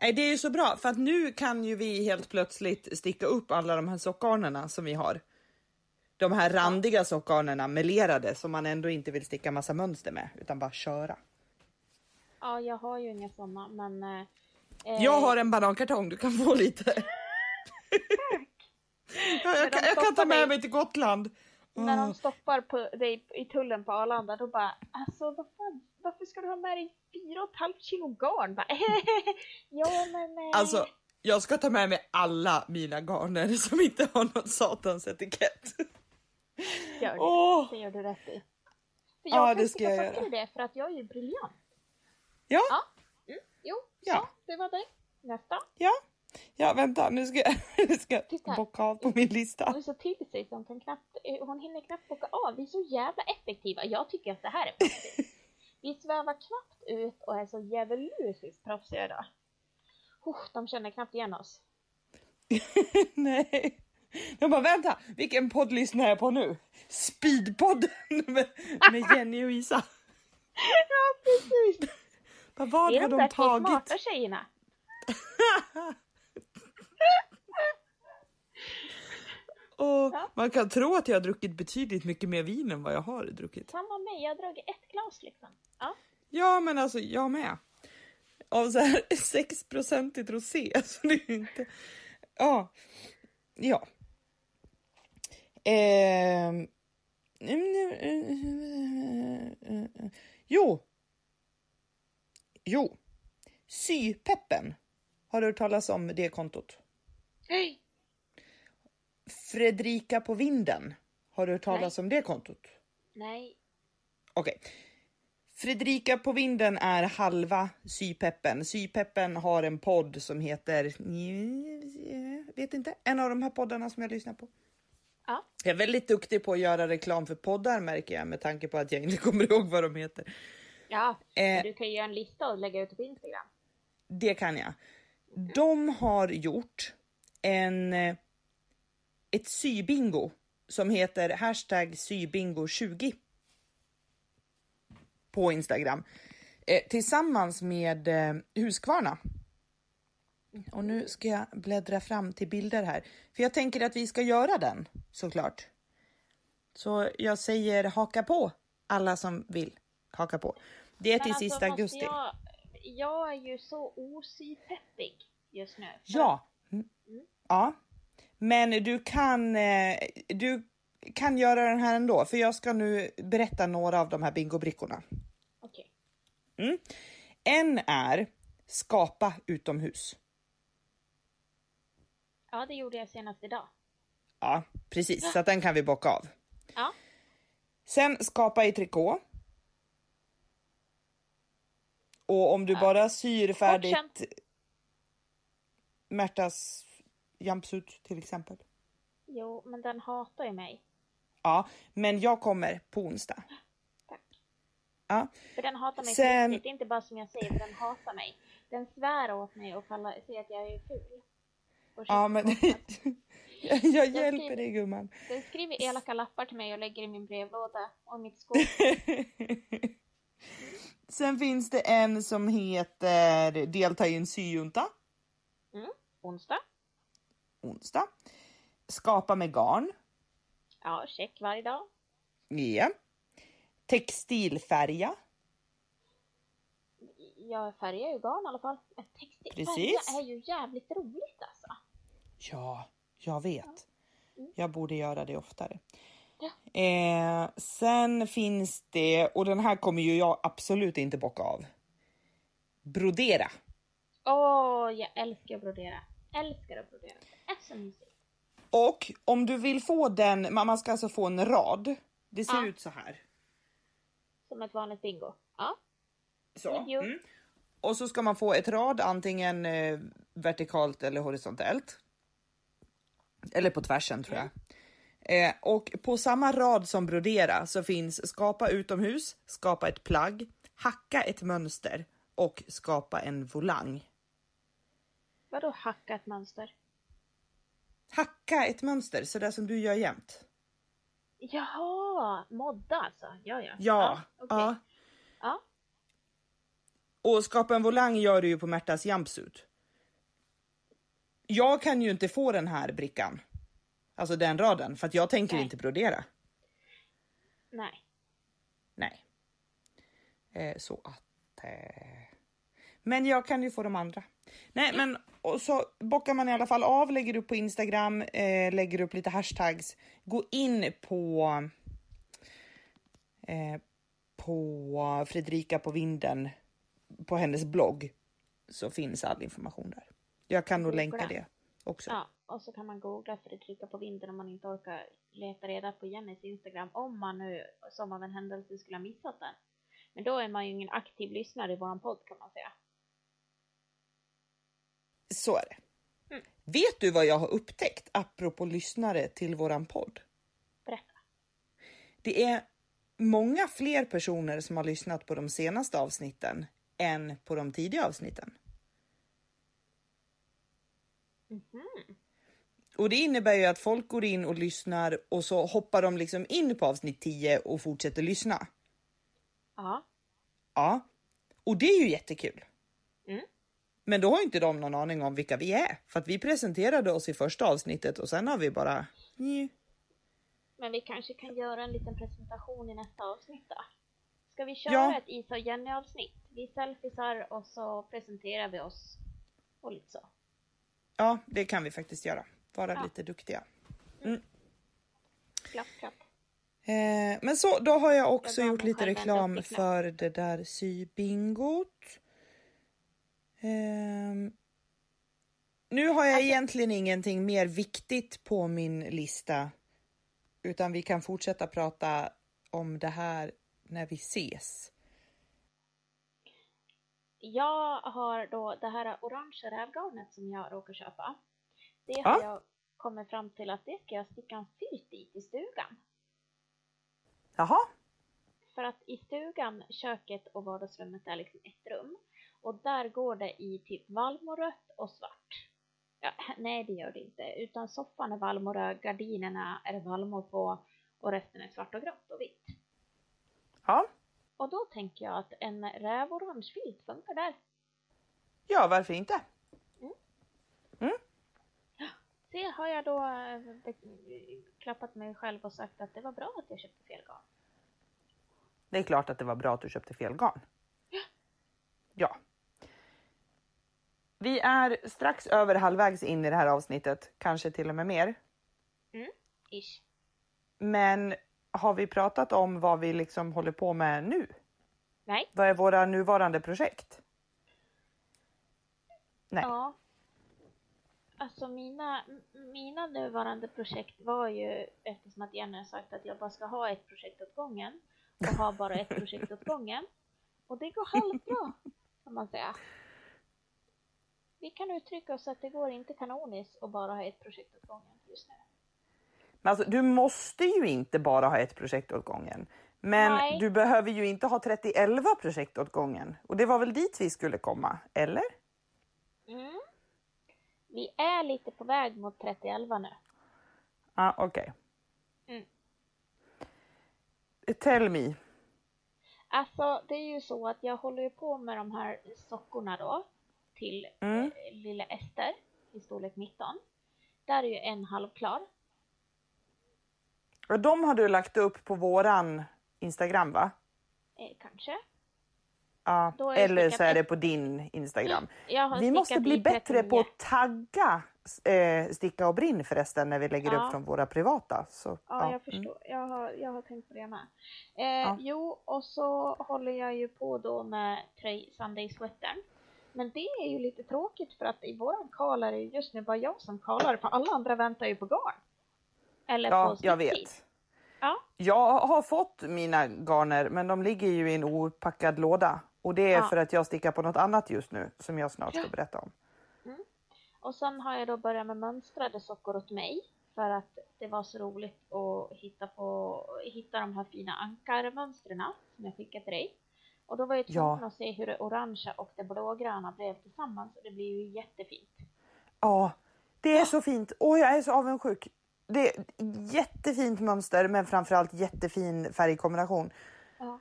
Nej, det är ju så bra. För att nu kan ju vi helt plötsligt sticka upp alla de här sockarnerna som vi har. De här randiga sockarnerna melerade som man ändå inte vill sticka massa mönster med. Utan bara köra. Ja, jag har ju inga sådana. Men, eh... jag har en banankartong. Du kan få lite. Ja, jag, kan, jag kan ta med mig till Gotland. Oh. När de stoppar på dig i tullen på Arlanda då bara, alltså vad fan, varför ska du ha med dig fyra och ett halvt kilo garn? Bara, ja, men, eh. Alltså, jag ska ta med mig alla mina garner som inte har någon satans etikett. Gör det, oh. det gör du rätt i. För jag ah, kan inte göra det för att jag är ju briljant. Ja. ja. Mm. Jo, ja. Så, det var det. Nästa. Ja. Ja, vänta, nu ska jag, nu ska jag bocka av på min lista. Hon är så till sig som kan knappt, hon hinner knappt bocka av. Vi är så jävla effektiva. Jag tycker att det här är perfekt. Vi svävar knappt ut och är så jävligt proffsiga idag. Oh, de känner knappt igen oss. Nej. De bara, vänta, vilken podd lyssnar jag på nu? Speedpodden med, med Jenny och Isa. Ja, precis. Bara, vad har de, de tagit? Det är de smarta tjejerna. Och ja. Man kan tro att jag har druckit betydligt mycket mer vin än vad jag har druckit. Samma med, jag har druckit ett glas liksom. Ja, ja men alltså jag med. Av så här sex procentigt rosé. Alltså det är inte... Ja. Ja. Eh... Jo. Jo. Sypeppen. Har du hört talas om det kontot? Nej. Fredrika på vinden. Har du hört talas Nej. Om det kontot? Nej. Okej. Okay. Fredrika på vinden är halva Sypeppen. Sypeppen har en podd som heter... Vet inte. En av de här poddarna som jag lyssnar på. Ja. Jag är väldigt duktig på att göra reklam för poddar märker jag. Med tanke på att jag inte kommer ihåg vad de heter. Ja, eh, du kan ju göra en lista och lägga ut på Instagram. Det kan jag. De har gjort en... Ett sybingo som heter hashtag sybingo tjugo på Instagram. Eh, tillsammans med eh, Huskvarna. Och nu ska jag bläddra fram till bilder här. För jag tänker att vi ska göra den såklart. Så jag säger haka på. Alla som vill haka på. Det är till alltså, sista augusti. Jag, jag är ju så osypeppig just nu. Så. Ja. Mm. Ja. Men du kan, du kan göra den här ändå. För jag ska nu berätta några av de här bingobrickorna. Okej. Okay. Mm. En är skapa utomhus. Ja, det gjorde jag senast idag. Ja, precis. Ja. Så att den kan vi bocka av. Ja. Sen skapa i trikå. Och om du ja. Bara syr färdigt Fortsätt. Märtas... jumpsuit till exempel. Jo, men den hatar ju mig. Ja, men jag kommer på onsdag. Tack. Ja. För den hatar mig Sen... riktigt, inte bara som jag säger, den hatar mig. Den svär åt mig och kallar, säger att jag är ful. Ja, men jag, jag hjälper skriver, dig gumman. Den skriver elaka lappar till mig och lägger i min brevlåda och mitt skåp. Sen finns det en som heter delta i en syjunta. Mm, onsdag. onsdag. Skapa med garn. Ja, check varje dag. Ja. Textilfärja. Jag färgar ju garn i alla fall. Textilfärja är ju jävligt roligt alltså. Ja, jag vet. Mm. Jag borde göra det oftare. Ja. Eh, sen finns det, och den här kommer ju jag absolut inte bocka av. Brodera. Åh, oh, jag älskar brodera. Älskar att brodera. Och om du vill få den, man ska alltså få en rad. Det ser ja. Ut så här. Som ett vanligt bingo. Ja. Så. Mm. Och så ska man få ett rad antingen eh, vertikalt eller horisontellt. Eller på tvärsen tror jag. Mm. Eh, och på samma rad som brodera så finns skapa utomhus, skapa ett plagg, hacka ett mönster och skapa en volang. Vadå hacka ett mönster? Hacka ett mönster, så där som du gör jämt. Jaha, modda alltså. Ja, ja. Ja, ja, okay. ja. ja. Och skapa en volang gör du ju på Märtas jumpsuit. Jag kan ju inte få den här brickan. Alltså den raden, för att jag tänker Nej. Inte brodera. Nej. Nej. Eh, så att... Eh... Men jag kan ju få de andra. Nej, men och så bockar man i alla fall av. Lägger upp på Instagram. Eh, lägger upp lite hashtags. Gå in på eh, på Fredrika på vinden. På hennes blogg. Så finns all information där. Jag kan nog länka det också. Ja, och så kan man googla Fredrika på vinden om man inte orkar leta reda på Jennys Instagram. Om man nu som av en händelse skulle ha missat den. Men då är man ju ingen aktiv lyssnare i våran podd kan man säga. Så är det. Mm. Vet du vad jag har upptäckt apropå lyssnare till våran podd? Berätta. Det är många fler personer som har lyssnat på de senaste avsnitten än på de tidiga avsnitten. Mm-hmm. Och det innebär ju att folk går in och lyssnar och så hoppar de liksom in på avsnitt tio och fortsätter lyssna. Ja. Ja. Och det är ju jättekul. Mm. Men då har inte de någon aning om vilka vi är. För att vi presenterade oss i första avsnittet och sen har vi bara Yeah. Men vi kanske kan göra en liten presentation i nästa avsnitt då. Ska vi köra ja. ett Isa och Jenny avsnitt? Vi selfiesar och så presenterar vi oss och lite så. Ja, det kan vi faktiskt göra. Vara ja. lite duktiga. Mm. Mm. Klapp, klapp. Eh, men så, då har jag också jag gjort lite reklam för det där sybingot. Eh, nu har jag alltså egentligen ingenting mer viktigt på min lista. Utan vi kan fortsätta prata om det här när vi ses. Jag har då det här orange rävgarnet som jag råkar köpa. Det har ja. jag kommit fram till att det ska jag sticka en filt i i stugan. Jaha. För att i stugan, köket och vardagsrummet är liksom ett rum. Och där går det i typ valmorött och svart. Ja, nej, det gör det inte. Utan soffan är valmoröd, gardinerna är valmor på och resten är svart och grått och vitt. Ja. Och då tänker jag att en rävorange filt funkar där. Ja, varför inte? Mm. Mm. Det har jag då klappat mig själv och sagt att det var bra att jag köpte fel garn. Det är klart att det var bra att du köpte fel garn. Ja. Ja. Vi är strax över halvvägs in i det här avsnittet. Kanske till och med mer. Mm, ish. Men har vi pratat om vad vi liksom håller på med nu? Nej. Vad är våra nuvarande projekt? Nej. Ja. Alltså mina, mina nuvarande projekt var ju, eftersom att Jenny har sagt att jag bara ska ha ett projekt åt gången. Och ha bara ett projekt åt gången. Och det går halvbra, kan man säga. Vi kan uttrycka oss att det går inte kanoniskt och bara ha ett projekt åt gången just nu. Men alltså, du måste ju inte bara ha ett projekt åt gången. Men nej, du behöver ju inte ha trettioelva projekt åt gången. Och det var väl dit vi skulle komma, eller? Mm. Vi är lite på väg mot trettioelva nu. Ah, okej. Okay. Mm. Tell me. Alltså, det är ju så att jag håller ju på med de här sockorna då. Till mm. eh, lilla Ester i storlek nitton. Där är ju en halvklar. Och de har du lagt upp på våran Instagram, va? Eh, kanske. Ja, eller så är det på din Instagram. Vi måste bli bättre på att tagga eh, Sticka och Brinn förresten när vi lägger ja. upp från våra privata. Så, ja, ja, jag förstår. Mm. Jag, har, jag har tänkt på det med. Eh, ja. Jo, och så håller jag ju på då med tröj, Sunday Sweatern. Men det är ju lite tråkigt för att i våran kal är det just nu bara jag som kalar. För alla andra väntar ju på garn. Eller ja, på jag vet. Ja. Jag har fått mina garner men de ligger ju i en opackad låda. Och det är ja. för att jag stickar på något annat just nu som jag snart ska berätta om. Mm. Och sen har jag då börjat med mönstrade sockor åt mig. För att det var så roligt att hitta, på, hitta de här fina ankarmönstren som jag skickade till dig. Och då var jag tvungen ja. att se hur det orangea och det blågröna blev tillsammans. Och det blir ju jättefint. Ja, det är ja. så fint. Åh, jag är så avundsjuk. Det är jättefint mönster men framförallt jättefin färgkombination. Ja.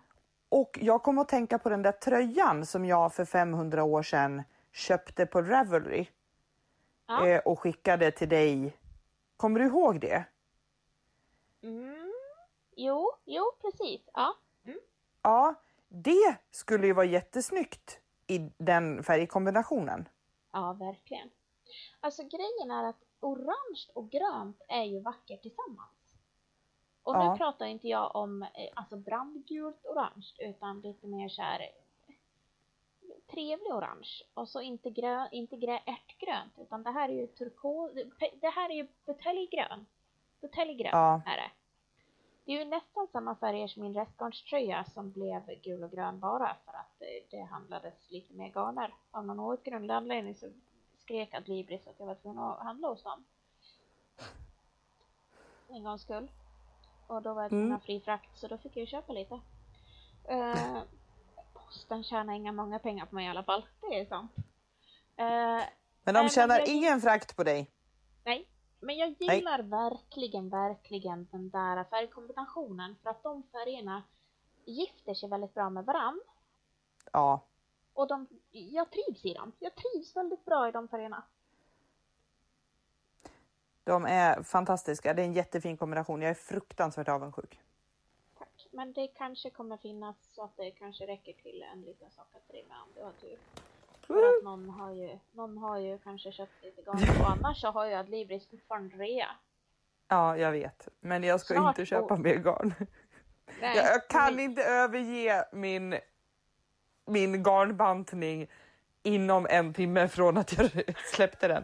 Och jag kommer att tänka på den där tröjan som jag för femhundra år sedan köpte på Ravelry. Ja. Eh, och skickade till dig. Kommer du ihåg det? Mm. Jo, jo, precis. Ja. Mm. Ja. Det skulle ju vara jättesnyggt i den färgkombinationen. Ja, verkligen. Alltså grejen är att orange och grönt är ju vackert tillsammans. Och ja. nu pratar inte jag om alltså brandgult orange utan lite mer så här trevlig orange. Och så inte, grön, inte grä, ärtgrönt utan det här är ju turkos. Det här är ju buteljgrön. Buteljgrön ja. är det. Det är ju nästan samma färger som min restgarnströja som blev gul och grön bara för att det handlades lite mer garner. Av någon åtgrundlig anledning så skrek Adlibris att jag var tvungen att handla hos dem. En gångs skull. Och då var jag tvungen att fri frakt så då fick jag ju köpa lite. Eh, posten tjänar inga många pengar på mig i alla fall. Det är sant. Eh, men de tjänar men jag... ingen frakt på dig? Nej. Men jag gillar Nej. verkligen, verkligen den där färgkombinationen. För att de färgerna gifter sig väldigt bra med varandra. Ja. Och de, jag trivs i dem. Jag trivs väldigt bra i de färgerna. De är fantastiska. Det är en jättefin kombination. Jag är fruktansvärt avundsjuk. Tack. Men det kanske kommer finnas så att det kanske räcker till en liten sak att trimma om du har tur. För att någon har ju, någon har ju kanske köpt lite garn. Och annars så har ju Adlibris fortfarande rea. Ja, jag vet. Men jag ska Snart inte köpa på. mer garn. Nej, jag, jag kan vi... inte överge min, min garnbantning inom en timme från att jag släppte den.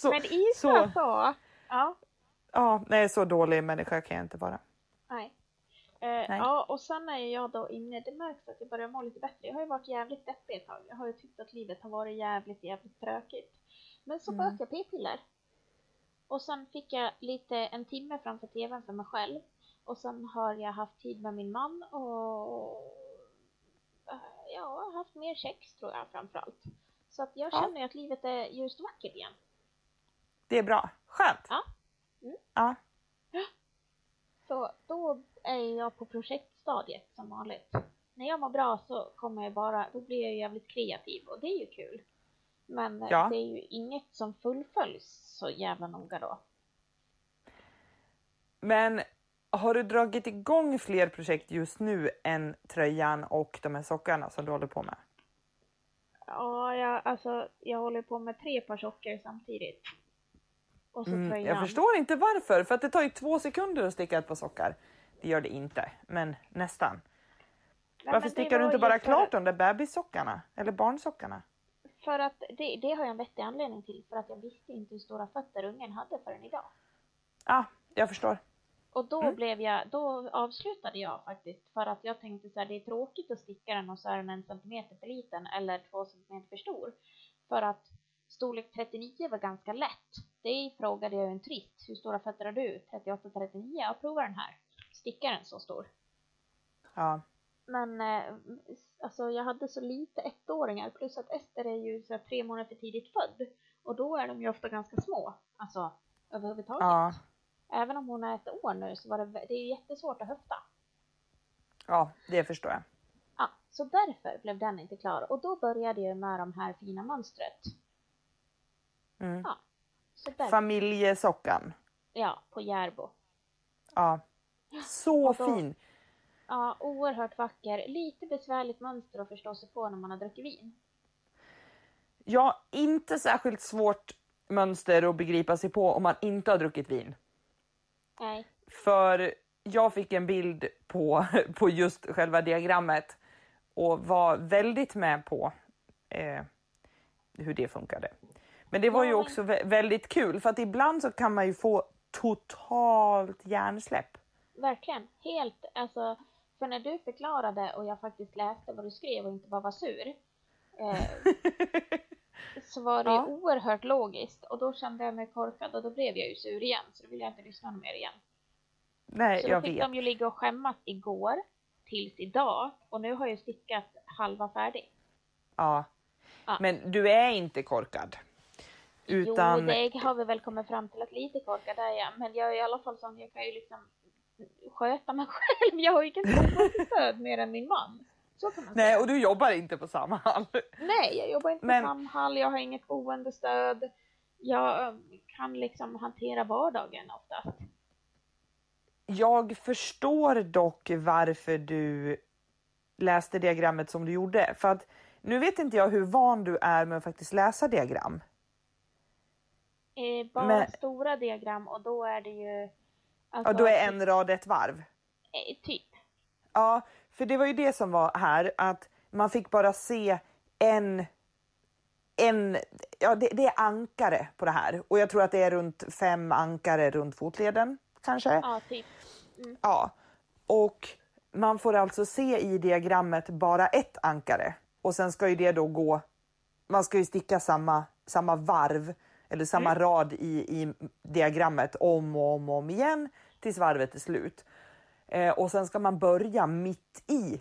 Så, men Isa så, så ja. Ja, nej, så dålig människa kan jag inte vara. Nej. Eh, nej. Ja, och sen är jag då inne, det märks att jag börjar må lite bättre. Jag har ju varit jävligt deppig ett tag. Jag har ju tyckt att livet har varit jävligt, jävligt trökigt. Men så började jag p-piller. Och sen fick jag lite en timme framför tvn för mig själv. Och sen har jag haft tid med min man och jag har haft mer sex tror jag framförallt. Så att jag känner ja. att livet är just vackert igen. Det är bra. Skönt. Ja. Mm. ja. Så då är jag på projektstadiet som vanligt. När jag mår bra så kommer jag bara, då blir jag jävligt kreativ och det är ju kul. Men ja. det är ju inget som fullföljs så jävla noga då. Men har du dragit igång fler projekt just nu än tröjan och de här sockarna som du håller på med? Ja, jag, alltså, jag håller på med tre par sockor samtidigt. Och så mm, jag förstår inte varför. För att det tar ju två sekunder att sticka ett par sockar. Det gör det inte, men nästan. Nej, varför men stickar du inte bara för... klart de där babysockarna? Eller barnsockarna? För att det, det har jag en vettig anledning till. För att jag visste inte hur stora fötter ungen hade förrän idag. Ja, jag förstår. Och då mm. blev jag, då avslutade jag faktiskt för att jag tänkte så här, det är tråkigt att sticka den och så är den en centimeter för liten eller två centimeter för stor. För att storlek trettionio var ganska lätt. Det frågade jag ju en tritt. Hur stora fötter har du? trettioåtta trettionio. Jag provar den här. Stickar den så stor? Ja. Men alltså jag hade så lite ettåringar plus att Ester är ju så här, tre månader för tidigt född. Och då är de ju ofta ganska små. Alltså överhuvudtaget. Ja. Även om hon är ett år nu så var det, det är jättesvårt att höfta. Ja, det förstår jag. Ja, så därför blev den inte klar. Och då började jag med de här fina mönstret. Mm. Ja, så där. Familjesockan. Ja, på Järbo. Ja, så då, fin. Ja, oerhört vacker. Lite besvärligt mönster att förstå sig på när man har druckit vin. Ja, inte särskilt svårt mönster att begripa sig på om man inte har druckit vin. Nej. För jag fick en bild på, på just själva diagrammet och var väldigt med på eh, hur det funkade. Men det var ju också vä- väldigt kul för att ibland så kan man ju få totalt hjärnsläpp. Verkligen, helt. Alltså, för när du förklarade och jag faktiskt läste vad du skrev och inte bara var sur eh, så var det ja. oerhört logiskt. Och då kände jag mig korkad och då blev jag ju sur igen. Så då ville jag inte lyssna mer igen. Nej, så jag fick vet. de ju ligga och skämmas igår tills idag. Och nu har jag stickat halva färdig. Ja, ja. Men du är inte korkad. Utan... Jo, det har vi väl kommit fram till att lite korkad är jag. Men jag är i alla fall sån, jag kan ju liksom sköta mig själv. Jag har ju inte stöd mer än min man. Nej, och du jobbar inte på Samhall. Nej, jag jobbar inte Men... på Samhall. Jag har inget boendestöd. Jag kan liksom hantera vardagen ofta. Jag förstår dock varför du läste diagrammet som du gjorde. För att nu vet inte jag hur van du är med att faktiskt läsa diagram. Eh, bara Men... stora diagram och då är det ju... Alltså, ja, då är en rad ett varv. Eh, typ. Ja, för det var ju det som var här, att man fick bara se en, en ja det, det är ankare på det här. Och jag tror att det är runt fem ankare runt fotleden, kanske. Ja, typ. Mm. Ja, och man får alltså se i diagrammet bara ett ankare. Och sen ska ju det då gå, man ska ju sticka samma, samma varv, eller samma mm. rad i, i diagrammet om och om och om igen tills varvet är slut. Och sen ska man börja mitt i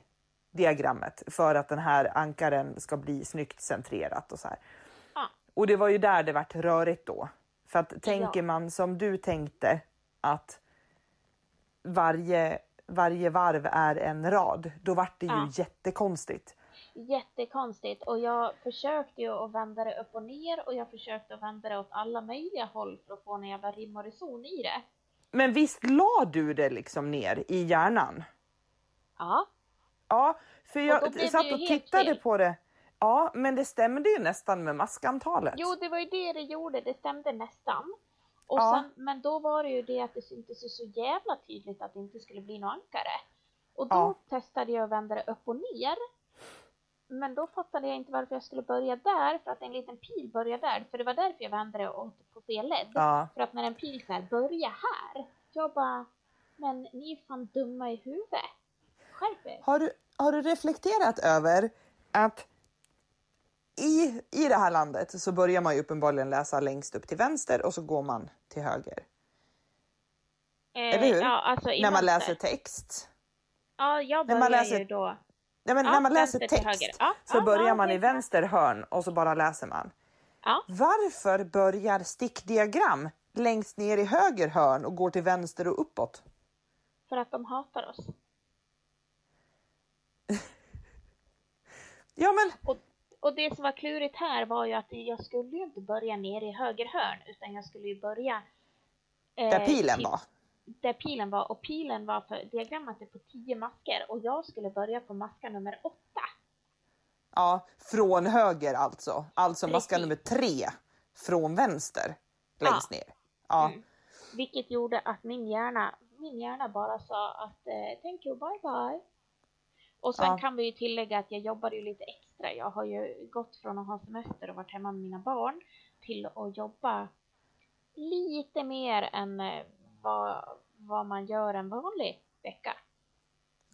diagrammet för att den här ankaren ska bli snyggt centrerat och så här. Ja. Och det var ju där det vart rörigt då. För att tänker ja. man som du tänkte att varje, varje varv är en rad, då vart det ju ja. jättekonstigt. jättekonstigt, och jag försökte ju att vända det upp och ner och jag försökte att vända det åt alla möjliga håll för att få en jävla rim och reson i det. Men visst la du det liksom ner i hjärnan? Ja. Ja, för jag och satt och tittade fel. På det. Ja, men det stämde ju nästan med maskantalet. Jo, det var ju det det gjorde. Det stämde nästan. Och ja. sen, men då var det ju det att det syntes så jävla tydligt att det inte skulle bli någon ankare. Och då ja. testade jag att vända det upp och ner. Men då fattade jag inte varför jag skulle börja där. För att en liten pil börjar där. För det var därför jag vände det åt på fel led. Ja. För att när en pil så här börjar här. Jag bara, men ni är fan dumma i huvudet. Skärp er. Har du, har du reflekterat över att... I, I det här landet så börjar man ju uppenbarligen läsa längst upp till vänster och så går man till höger. Eh, Eller hur? Ja, alltså när man vänster. läser text. Ja, jag börjar när man läser, ju då. Nej, men ja, när man läser text ja, så ja, börjar ja, man i vänster hörn och så bara läser man. Ja. Varför börjar stickdiagram längst ner i höger hörn och går till vänster och uppåt? För att de hatar oss. Ja, men... Och- Och det som var klurigt här var ju att jag skulle ju inte börja ner i höger hörn. Utan jag skulle ju börja... Eh, där pilen var. Där pilen var. Och pilen var för diagrammet är på tio masker. Och jag skulle börja på maska nummer åtta. Ja, från höger alltså. Alltså maska nummer tre. Från vänster. Längst ja. ner. Ja. Mm. Vilket gjorde att min hjärna, min hjärna bara sa att eh, thank you, bye bye. Och sen ja. kan vi ju tillägga att jag jobbade ju lite extra. Jag har ju gått från att ha semester och varit hemma med mina barn till att jobba lite mer än vad, vad man gör en vanlig vecka.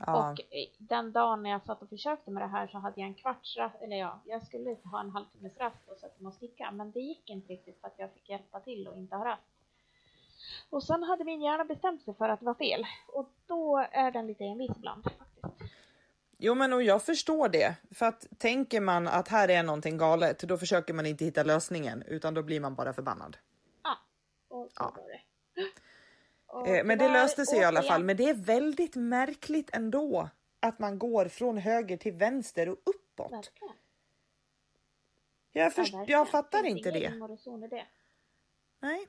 Ja. Och den dagen när jag satt och försökte med det här så hade jag en kvarts rast, eller ja, jag skulle ha en halvtimmes rast och sätta mig och sticka. Men det gick inte riktigt för att jag fick hjälpa till och inte ha rast. Och sen hade min hjärna bestämt sig för att det var fel. Och då är den lite envis ibland faktiskt. Jo, men och jag förstår det. För att tänker man att här är någonting galet, då försöker man inte hitta lösningen, utan då blir man bara förbannad. Ja, och så var det. Och eh, men det löste sig i alla fall. Men det är väldigt märkligt ändå att man går från höger till vänster och uppåt. Verkligen. Jag, först- ja, jag fattar inte det. det. Nej.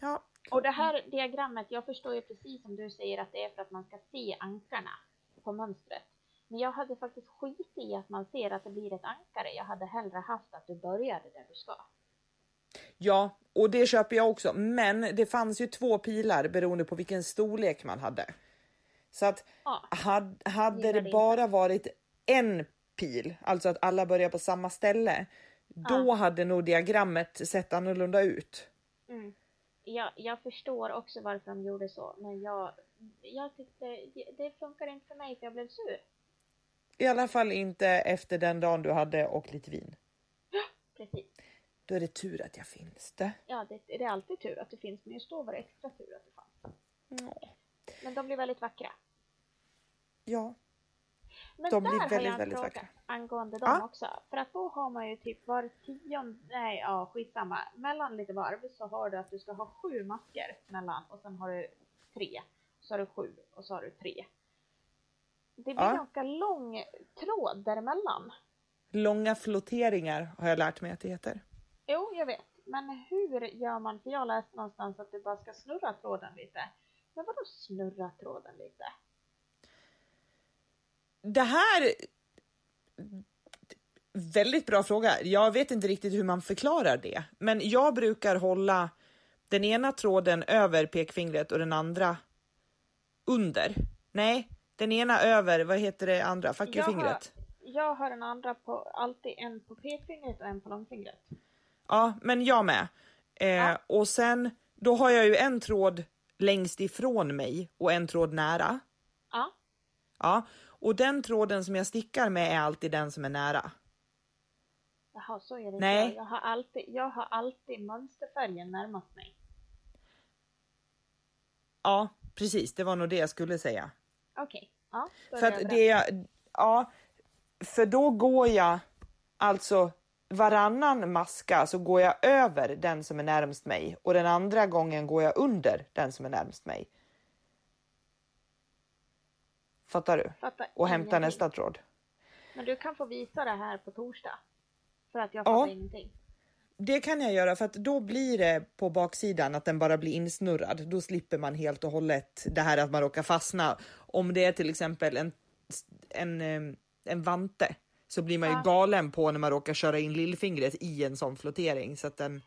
Ja. Och det här diagrammet, jag förstår ju precis som du säger att det är för att man ska se ankarna på mönstret. Men jag hade faktiskt skit i att man ser att det blir ett ankare. Jag hade hellre haft att du började där du ska. Ja, och det köper jag också. Men det fanns ju två pilar beroende på vilken storlek man hade. Så att ja, had, hade det bara inte. varit en pil, alltså att alla börjar på samma ställe, då ja. hade nog diagrammet sett annorlunda ut. Mm. Ja, jag förstår också varför de gjorde så. Men jag, jag tyckte det funkar inte för mig för jag blev sur. I alla fall inte efter den dagen du hade och lite vin. Ja, precis. Då är det tur att jag finns det. Ja, det, det är alltid tur att det finns. Men just då var det extra tur att det fanns. Mm. Men de blir väldigt vackra. Ja. Men de blir väldigt, väldigt vackra. Angående dem ja. också. För att då har man ju typ var tion... Nej, ja, skitsamma. Mellan lite varv så har du att du ska ha sju masker mellan. Och sen har du tre. Så har du sju och så har du tre. Det blir ja. ganska lång tråd däremellan. Långa flotteringar har jag lärt mig att det heter. Jo, jag vet. Men hur gör man? För jag läste någonstans att du bara ska snurra tråden lite. Men vadå snurra tråden lite? Det här... Väldigt bra fråga. Jag vet inte riktigt hur man förklarar det. Men jag brukar hålla den ena tråden över pekfingret och den andra under. Nej. Den ena över, vad heter det andra? Fackelfingret. Jag, jag har den andra på, alltid en på pekfingret och en på långfingret. Ja, men jag med. Eh, ja. Och sen, då har jag ju en tråd längst ifrån mig och en tråd nära. Ja. Ja, och den tråden som jag stickar med är alltid den som är nära. Jaha, så är det. Nej. Jag har alltid, jag har alltid mönsterfärgen närmast mig. Ja, precis. Det var nog det jag skulle säga. Okej, ja, för att det jag, ja, för då går jag alltså varannan maska så går jag över den som är närmast mig och den andra gången går jag under den som är närmast mig. Fattar du? Fattar. Och hämtar nästa tråd. Men du kan få visa det här på torsdag. För att jag fattar ja. ingenting. Det kan jag göra, för att då blir det på baksidan att den bara blir insnurrad. Då slipper man helt och hållet det här att man råkar fastna. Om det är till exempel en, en, en vante så blir man ja. ju galen på när man råkar köra in lillfingret i en sån flottering. Så att den,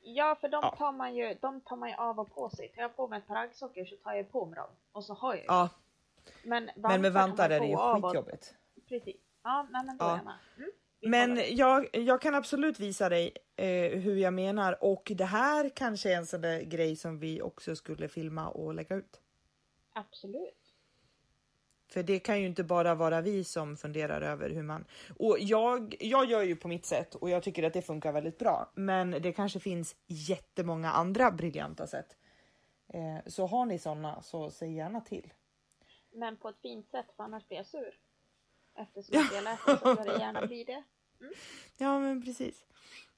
ja, för de, ja. Tar man ju, de tar man ju av och på sig. Tar jag på mig ett par raggsockor så tar jag på mig dem. Och så har jag ju. Ja. Men, men med vantar är det ju skitjobbigt. Precis. Ja, nej, men då ja. är jag med. Mm. Men jag, jag kan absolut visa dig eh, hur jag menar. Och det här kanske är en sån där grej som vi också skulle filma och lägga ut. Absolut. För det kan ju inte bara vara vi som funderar över hur man... Och jag, jag gör ju på mitt sätt och jag tycker att det funkar väldigt bra. Men det kanske finns jättemånga andra briljanta sätt. Eh, så har ni sådana så säg gärna till. Men på ett fint sätt, för annars blir jag sur. Eftersom ja. jag läser så det gärna blir det. Mm. Ja, men precis.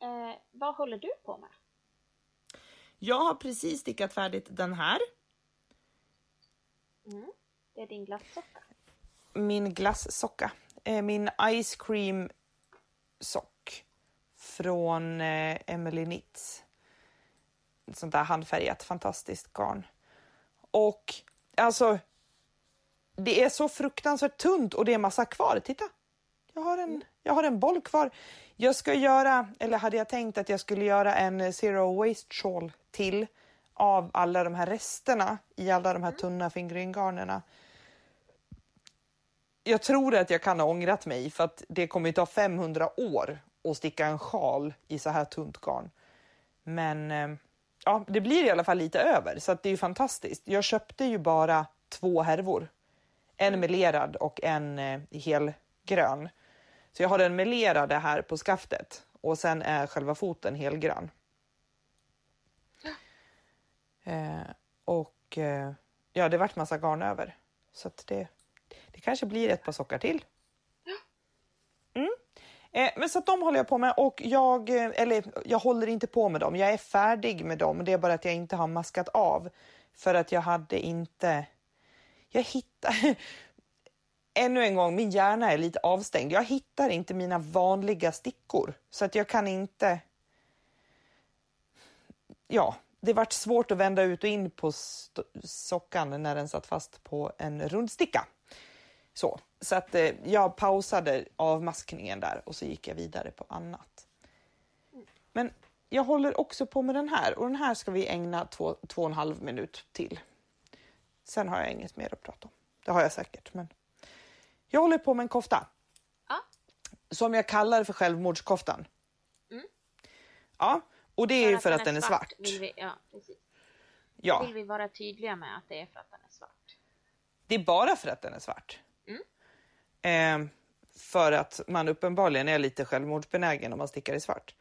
Eh, vad håller du på med? Jag har precis stickat färdigt den här. Mm. Det är din glassocka. Min glassocka. Eh, min ice cream sock. Från eh, Emily Nitz. Sånt där handfärgat, fantastiskt garn. Och alltså... Det är så fruktansvärt tunt och det är massa kvar. Titta, jag har en, jag har en boll kvar. Jag ska göra, eller hade jag tänkt att jag skulle göra en zero waste shawl till av alla de här resterna i alla de här tunna fingeringarnerna. Jag tror att jag kan ha ångrat mig för att det kommer att ta femhundra år att sticka en sjal i så här tunt garn. Men ja, det blir i alla fall lite över så att det är ju fantastiskt. Jag köpte ju bara två härvor. En melerad och en eh, hel grön. Så jag har den melerade här på skaftet. Och sen är själva foten helgrön. Eh, och eh, ja, det vart massa garn över. Så att det, det kanske blir ett par sockar till. Mm. Eh, men så att de håller jag på med. Och jag, eller, jag håller inte på med dem. Jag är färdig med dem. Det är bara att jag inte har maskat av. För att jag hade inte... Jag hittar, ännu en gång, min hjärna är lite avstängd. Jag hittar inte mina vanliga stickor. Så att jag kan inte... Ja, det vart svårt att vända ut och in på st- sockan när den satt fast på en rundsticka. Så, så att eh, jag pausade avmaskningen där och så gick jag vidare på annat. Men jag håller också på med den här. Och den här ska vi ägna två, två och en halv minut till. Sen har jag inget mer att prata om. Det har jag säkert, men... Jag håller på med en kofta. Ja. Som jag kallar för självmordskoftan. Mm. Ja, och det är ju för att den är svart. Vill vi, ja, precis. Ja. Vill vi vara tydliga med att det är för att den är svart? Det är bara för att den är svart. Mm. Eh, för att man uppenbarligen är lite självmordsbenägen om man stickar i svart.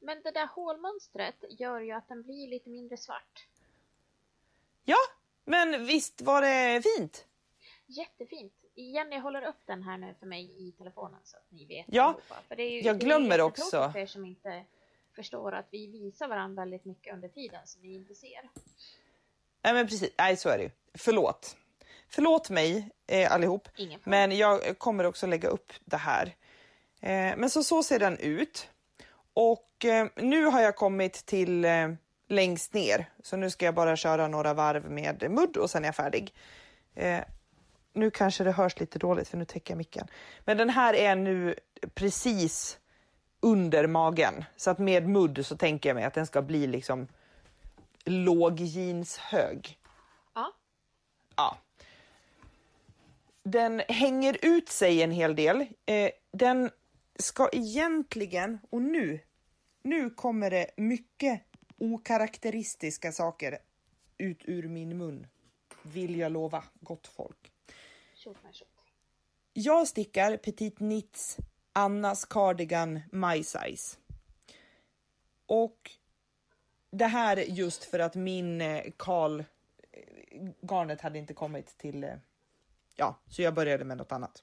Men det där hålmönstret gör ju att den blir lite mindre svart. Ja. Men visst var det fint? Jättefint. Jenny håller upp den här nu för mig i telefonen så att ni vet. Ja, för det är ju, jag glömmer det är också. För er som inte förstår att vi visar varandra väldigt mycket under tiden som vi inte ser. Nej, men precis. Nej, så är det ju. Förlåt. Förlåt mig eh, allihop. Ingen fara. Men jag kommer också lägga upp det här. Eh, men så, så ser den ut. Och eh, nu har jag kommit till... Eh, längst ner. Så nu ska jag bara köra några varv med mudd och sen är jag färdig. Eh, nu kanske det hörs lite dåligt för nu täcker jag micken. Men den här är nu precis under magen. Så att med mudd så tänker jag mig att den ska bli liksom låg jeans hög. Ja. Ja. Den hänger ut sig en hel del. Eh, den ska egentligen, och nu, nu kommer det mycket okaraktäristiska saker ut ur min mun, vill jag lova, gott folk. Jag stickar PetiteKnits Anna's Cardigan My Size. Och det här just för att min karl garnet hade inte kommit till, ja, så jag började med något annat.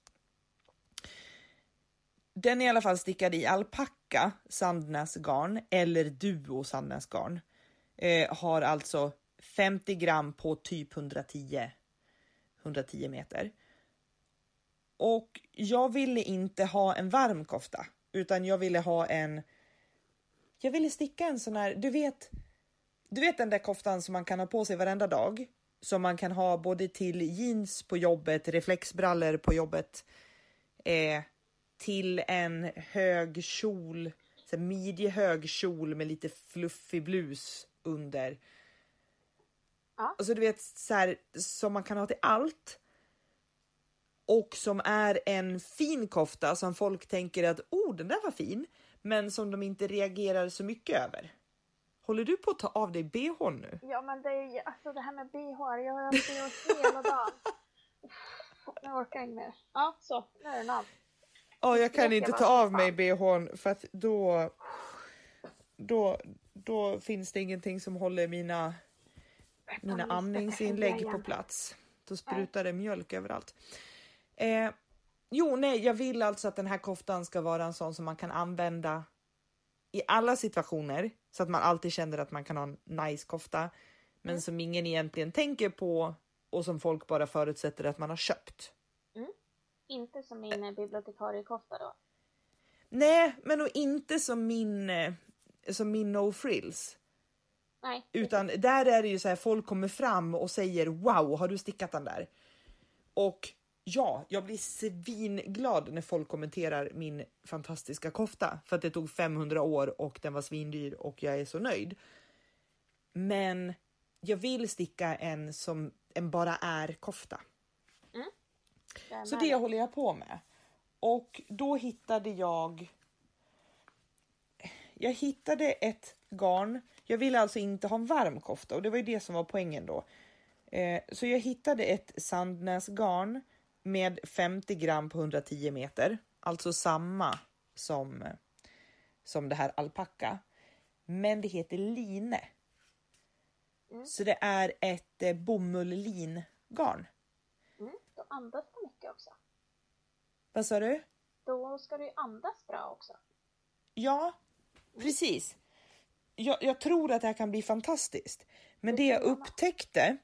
Den är i alla fall stickad i alpaka Sandnes Garn eller Duo Sandnes Garn. Eh, har alltså femtio gram på typ hundratio meter. Och jag ville inte ha en varm kofta. Utan jag ville ha en... Jag ville sticka en sån här... Du vet, du vet den där koftan som man kan ha på sig varenda dag. Som man kan ha både till jeans på jobbet, reflexbrallor på jobbet. Eh, till en hög kjol. Så här midjehög kjol med lite fluffig blus under. Ja. Alltså du vet, så här, som man kan ha till allt. Och som är en fin kofta som folk tänker att oh, den där var fin. Men som de inte reagerar så mycket över. Håller du på att ta av dig B H nu? Ja, men det är alltså det här med B H. Jag har haft B H hela dagen. Nu orkar jag inte mer. Ja, så. Nu är den av. Ja, jag kan inte ta av mig B H för att då, då, då finns det ingenting som håller mina, mina amningsinlägg på plats. Då sprutar det mjölk överallt. Eh, jo, nej, jag vill alltså att den här koftan ska vara en sån som man kan använda i alla situationer. Så att man alltid känner att man kan ha en nice kofta. Men mm. som ingen egentligen tänker på. Och som folk bara förutsätter att man har köpt. Mm. Inte som min eh. bibliotekariekofta då? Nej, men och inte som min, som min No Frills. Nej. Utan där är det ju så här, folk kommer fram och säger wow, har du stickat den där? Och ja, jag blir svinglad när folk kommenterar min fantastiska kofta. För att det tog femhundra år och den var svindyr och jag är så nöjd. Men jag vill sticka en som en bara är kofta. Mm. Så det håller jag på med. Och då hittade jag... Jag hittade ett garn. Jag ville alltså inte ha en varm kofta och det var ju det som var poängen då. Eh, så jag hittade ett Sandnes garn med femtio gram på hundratio meter. Alltså samma som, som det här alpaka. Men det heter line. Mm. Så det är ett eh, bomull-lin-garn. Mm, då andas det mycket också. Vad sa du? Då ska du andas bra också. Ja, precis. Jag, jag tror att det här kan bli fantastiskt. Men det jag upptäckte,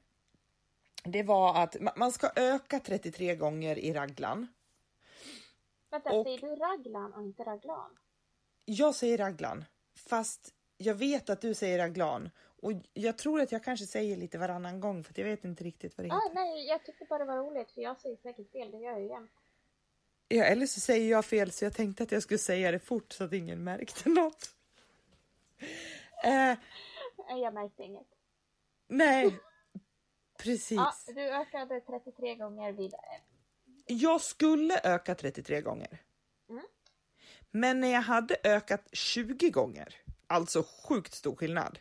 det var att man ska öka trettiotre gånger i raglan. Vänta, och säger du raglan och inte raglan? Jag säger raglan. Fast jag vet att du säger raglan. Och jag tror att jag kanske säger lite varannan gång. För att jag vet inte riktigt vad det heter. Ah, nej, jag tyckte bara det var roligt. För jag säger säkert fel, det gör jag igen. Ja, eller så säger jag fel. Så jag tänkte att jag skulle säga det fort så att ingen märkte något. Eh, jag märkte inget. Nej, precis. Ja, du ökade trettiotre gånger vidare. Jag skulle öka trettiotre gånger. Mm. Men när jag hade ökat tjugo gånger, alltså sjukt stor skillnad,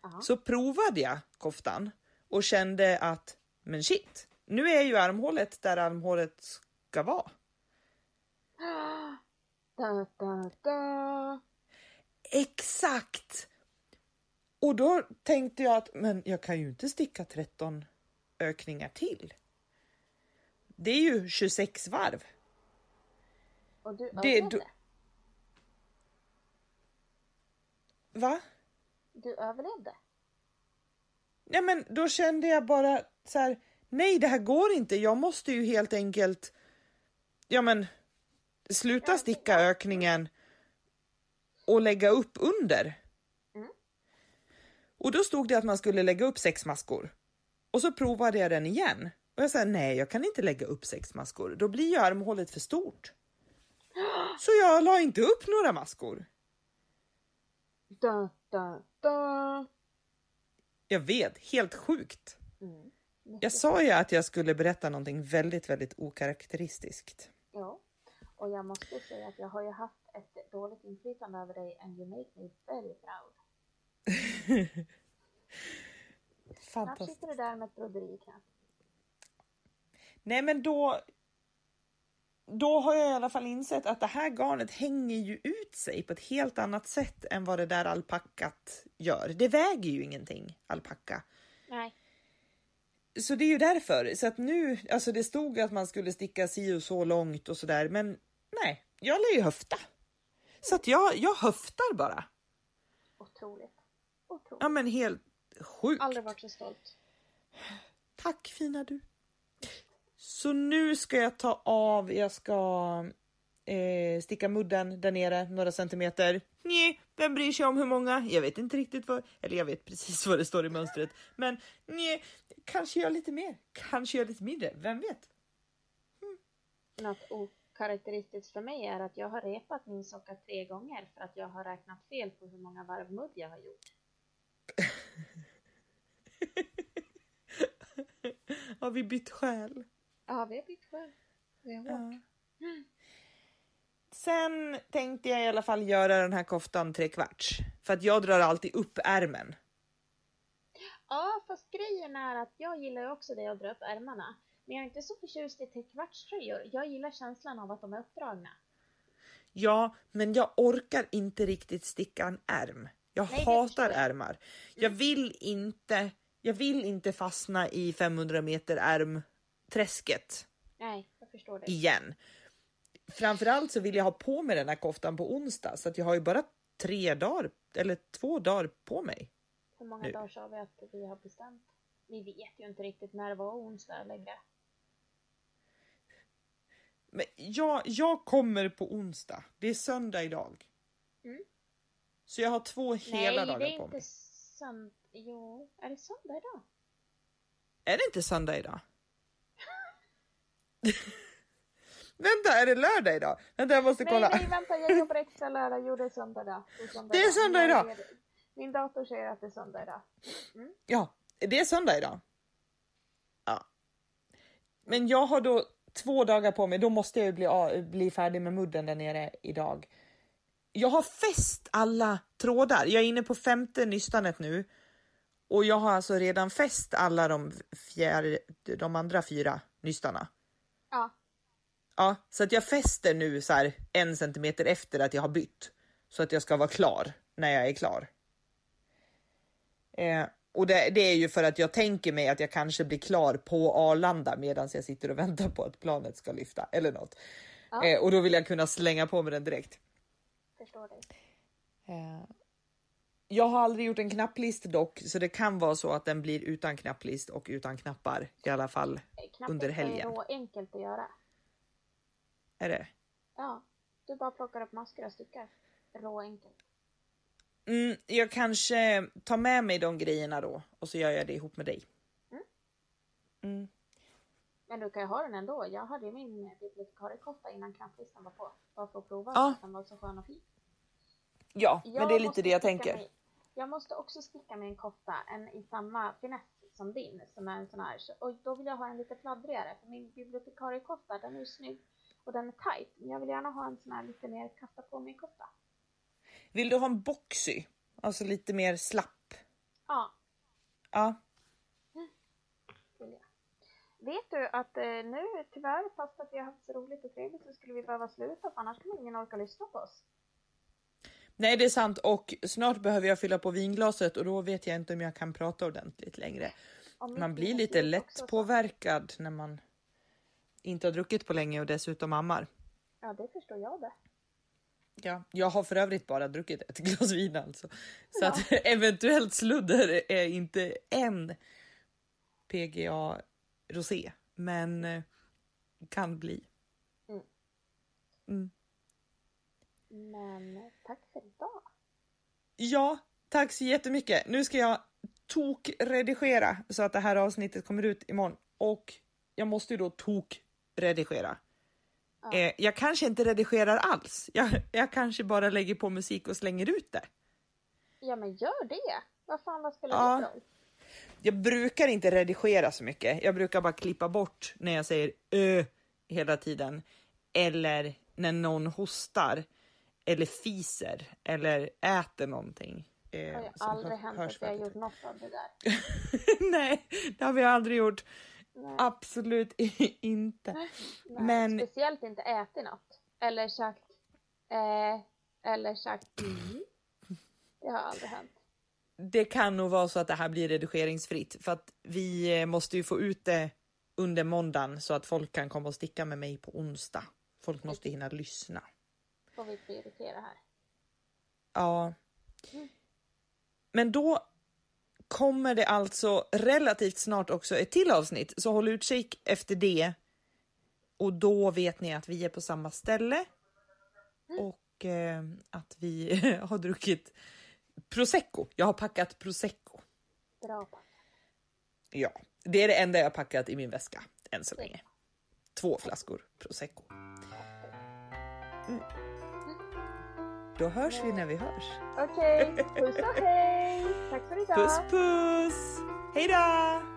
aha, så provade jag koftan och kände att, men shit, nu är ju armhålet där armhålet ska vara. Da, da, da. Exakt. Och då tänkte jag att men jag kan ju inte sticka tretton ökningar till. Det är ju tjugosex varv. Och du ökade? Du... Va? Du överlevde? Ja, men då kände jag bara så här, nej det här går inte. Jag måste ju helt enkelt, ja men sluta sticka ökningen och lägga upp under. Mm. Och då stod det att man skulle lägga upp sex maskor. Och så provade jag den igen. Och jag sa, nej jag kan inte lägga upp sex maskor. Då blir ju armhålet för stort. Så jag la inte upp några maskor. Da, da, da. Jag vet, helt sjukt. Mm. Jag sa ju att jag skulle berätta någonting väldigt, väldigt okaraktäristiskt. Ja, och jag måste säga att jag har ju haft ett dåligt inflytande över dig and you make me very proud. Fantastiskt. Snart sitter du där med ett broderi. Nej men då då har jag i alla fall insett att det här garnet hänger ju ut sig på ett helt annat sätt än vad det där alpackat gör. Det väger ju ingenting, alpacka. Nej. Så det är ju därför. Så att nu, alltså det stod att man skulle sticka si och så långt och sådär, men nej, jag lär ju höfta. Så att jag, jag höftar bara. Otroligt. Otroligt. Ja, men helt sjukt. Aldrig varit så stolt. Tack, fina du. Så nu ska jag ta av, jag ska eh, sticka mudden där nere några centimeter. Nej, vem bryr sig om hur många? Jag vet inte riktigt vad, eller jag vet precis vad det står i mönstret. Men nej, kanske gör lite mer, kanske gör lite mindre, vem vet? Mm. Något okaraktäristiskt för mig är att jag har repat min socka tre gånger för att jag har räknat fel på hur många varv mudd jag har gjort. Har vi bytt själ? Ja, vi har bytt själ. Vi har ja. mm. Sen tänkte jag i alla fall göra den här koftan tre kvarts. För att jag drar alltid upp ärmen. Ja, fast grejen är att jag gillar också det att dra upp ärmarna. Men jag är inte så förtjust i tre kvarts tröjor. Jag gillar känslan av att de är uppdragna. Ja, men jag orkar inte riktigt sticka en ärm. Jag Nej, hatar jag. ärmar. Jag vill inte... Jag vill inte fastna i femhundra meter ärmträsket. Nej, jag förstår det. Igen. Framförallt så vill jag ha på mig den här koftan på onsdag. Så att jag har ju bara tre dagar, eller två dagar på mig. Hur många nu. dagar sa vi att vi har bestämt? Vi vet ju inte riktigt när det var onsdag längre. Men jag, jag kommer på onsdag. Det är söndag idag. Mm. Så jag har två hela Nej, dagar på mig. Nej, det är inte söndag. Jo, är det söndag idag? Är det inte söndag idag? Vänta, är det lördag idag? Vänta, jag måste nej, kolla. Nej, vänta, jag jobbar extra lördag. Jo, det är söndag idag. Det är söndag, det är söndag idag. idag. Min dator säger att det är söndag idag. Mm. Ja, det är söndag idag. Ja. Men jag har då två dagar på mig. Då måste jag ju bli, bli färdig med mudden där nere idag. Jag har fäst alla trådar. Jag är inne på femte nystanet nu. Och jag har alltså redan fäst alla de, fjär, de andra fyra nystarna. Ja. Ja, så att jag fäster nu så här en centimeter efter att jag har bytt. Så att jag ska vara klar när jag är klar. Eh, och det, det är ju för att jag tänker mig att jag kanske blir klar på Arlanda medan jag sitter och väntar på att planet ska lyfta eller något. Ja. Eh, och då vill jag kunna slänga på mig den direkt. Förstår dig. Eh. Jag har aldrig gjort en knapplist dock, så det kan vara så att den blir utan knapplist och utan knappar, i alla fall knappet under helgen. Knappet är då enkelt att göra. Är det? Ja, du bara plockar upp masker och styckar. Rå enkelt. Mm, jag kanske tar med mig de grejerna då, och så gör jag det ihop med dig. Mm. Mm. Men du kan ju ha den ändå. Jag hade ju min bibliotekarikofta innan knapplistan var på. Bara för att prova ja. att den var så skön och fin. Ja, jag men det är lite det jag tänker. Med. Jag måste också sticka med en kofta, en i samma finess som din, som är en sån här. Och då vill jag ha en lite fladdrigare, för min bibliotekariekofta, den är ju snygg och den är tajt. Men jag vill gärna ha en sån här lite mer kasta på mig kofta. Vill du ha en boxy? Alltså lite mer slapp? Ja. Ja. Mm. Vill jag. Vet du att nu, tyvärr, fast att vi har haft så roligt och trevligt så skulle vi behöva sluta, för annars kommer ingen orka lyssna på oss. Nej, det är sant, och snart behöver jag fylla på vinglaset och då vet jag inte om jag kan prata ordentligt längre. Man blir lite lätt påverkad när man inte har druckit på länge och dessutom ammar. Ja, det förstår jag det. Ja, jag har för övrigt bara druckit ett glas vin alltså. Så ja. att eventuellt sludder är inte en P G A rosé, men kan bli. Mm. Mm. Men tack för idag. Ja, tack så jättemycket. Nu ska jag tokredigera så att det här avsnittet kommer ut imorgon. Och jag måste ju då tokredigera. Ja. Eh, jag kanske inte redigerar alls. Jag, jag kanske bara lägger på musik och slänger ut det. Ja, men gör det. Vad fan, vad spelar ja. det för roll? Jag brukar inte redigera så mycket. Jag brukar bara klippa bort när jag säger ö hela tiden. Eller när någon hostar. Eller fiser. Eller äter någonting. Eh, det har ju aldrig hänt att jag har gjort något av det där. Nej, det har vi aldrig gjort. Nej. Absolut inte. Nej, men speciellt inte ätit något. Eller sagt... Eh, eller sagt... Mm. Det har aldrig hänt. Det kan nog vara så att det här blir redigeringsfritt. För att vi måste ju få ut det under måndagen. Så att folk kan komma och sticka med mig på onsdag. Folk måste hinna lyssna. Får vi prioritera här. Ja. Mm. Men då kommer det alltså relativt snart också ett till avsnitt. Så håll utkik efter det Och då vet ni att vi är på samma ställe. Mm. Och eh, att vi har druckit prosecco. Jag har packat prosecco. Bra. Ja, det är det enda jag har packat i min väska än så länge. Två flaskor prosecco. Mm. Då hörs vi när vi hörs. Okej, okay. Puss och hej. Tack för idag. Puss puss. Hej då.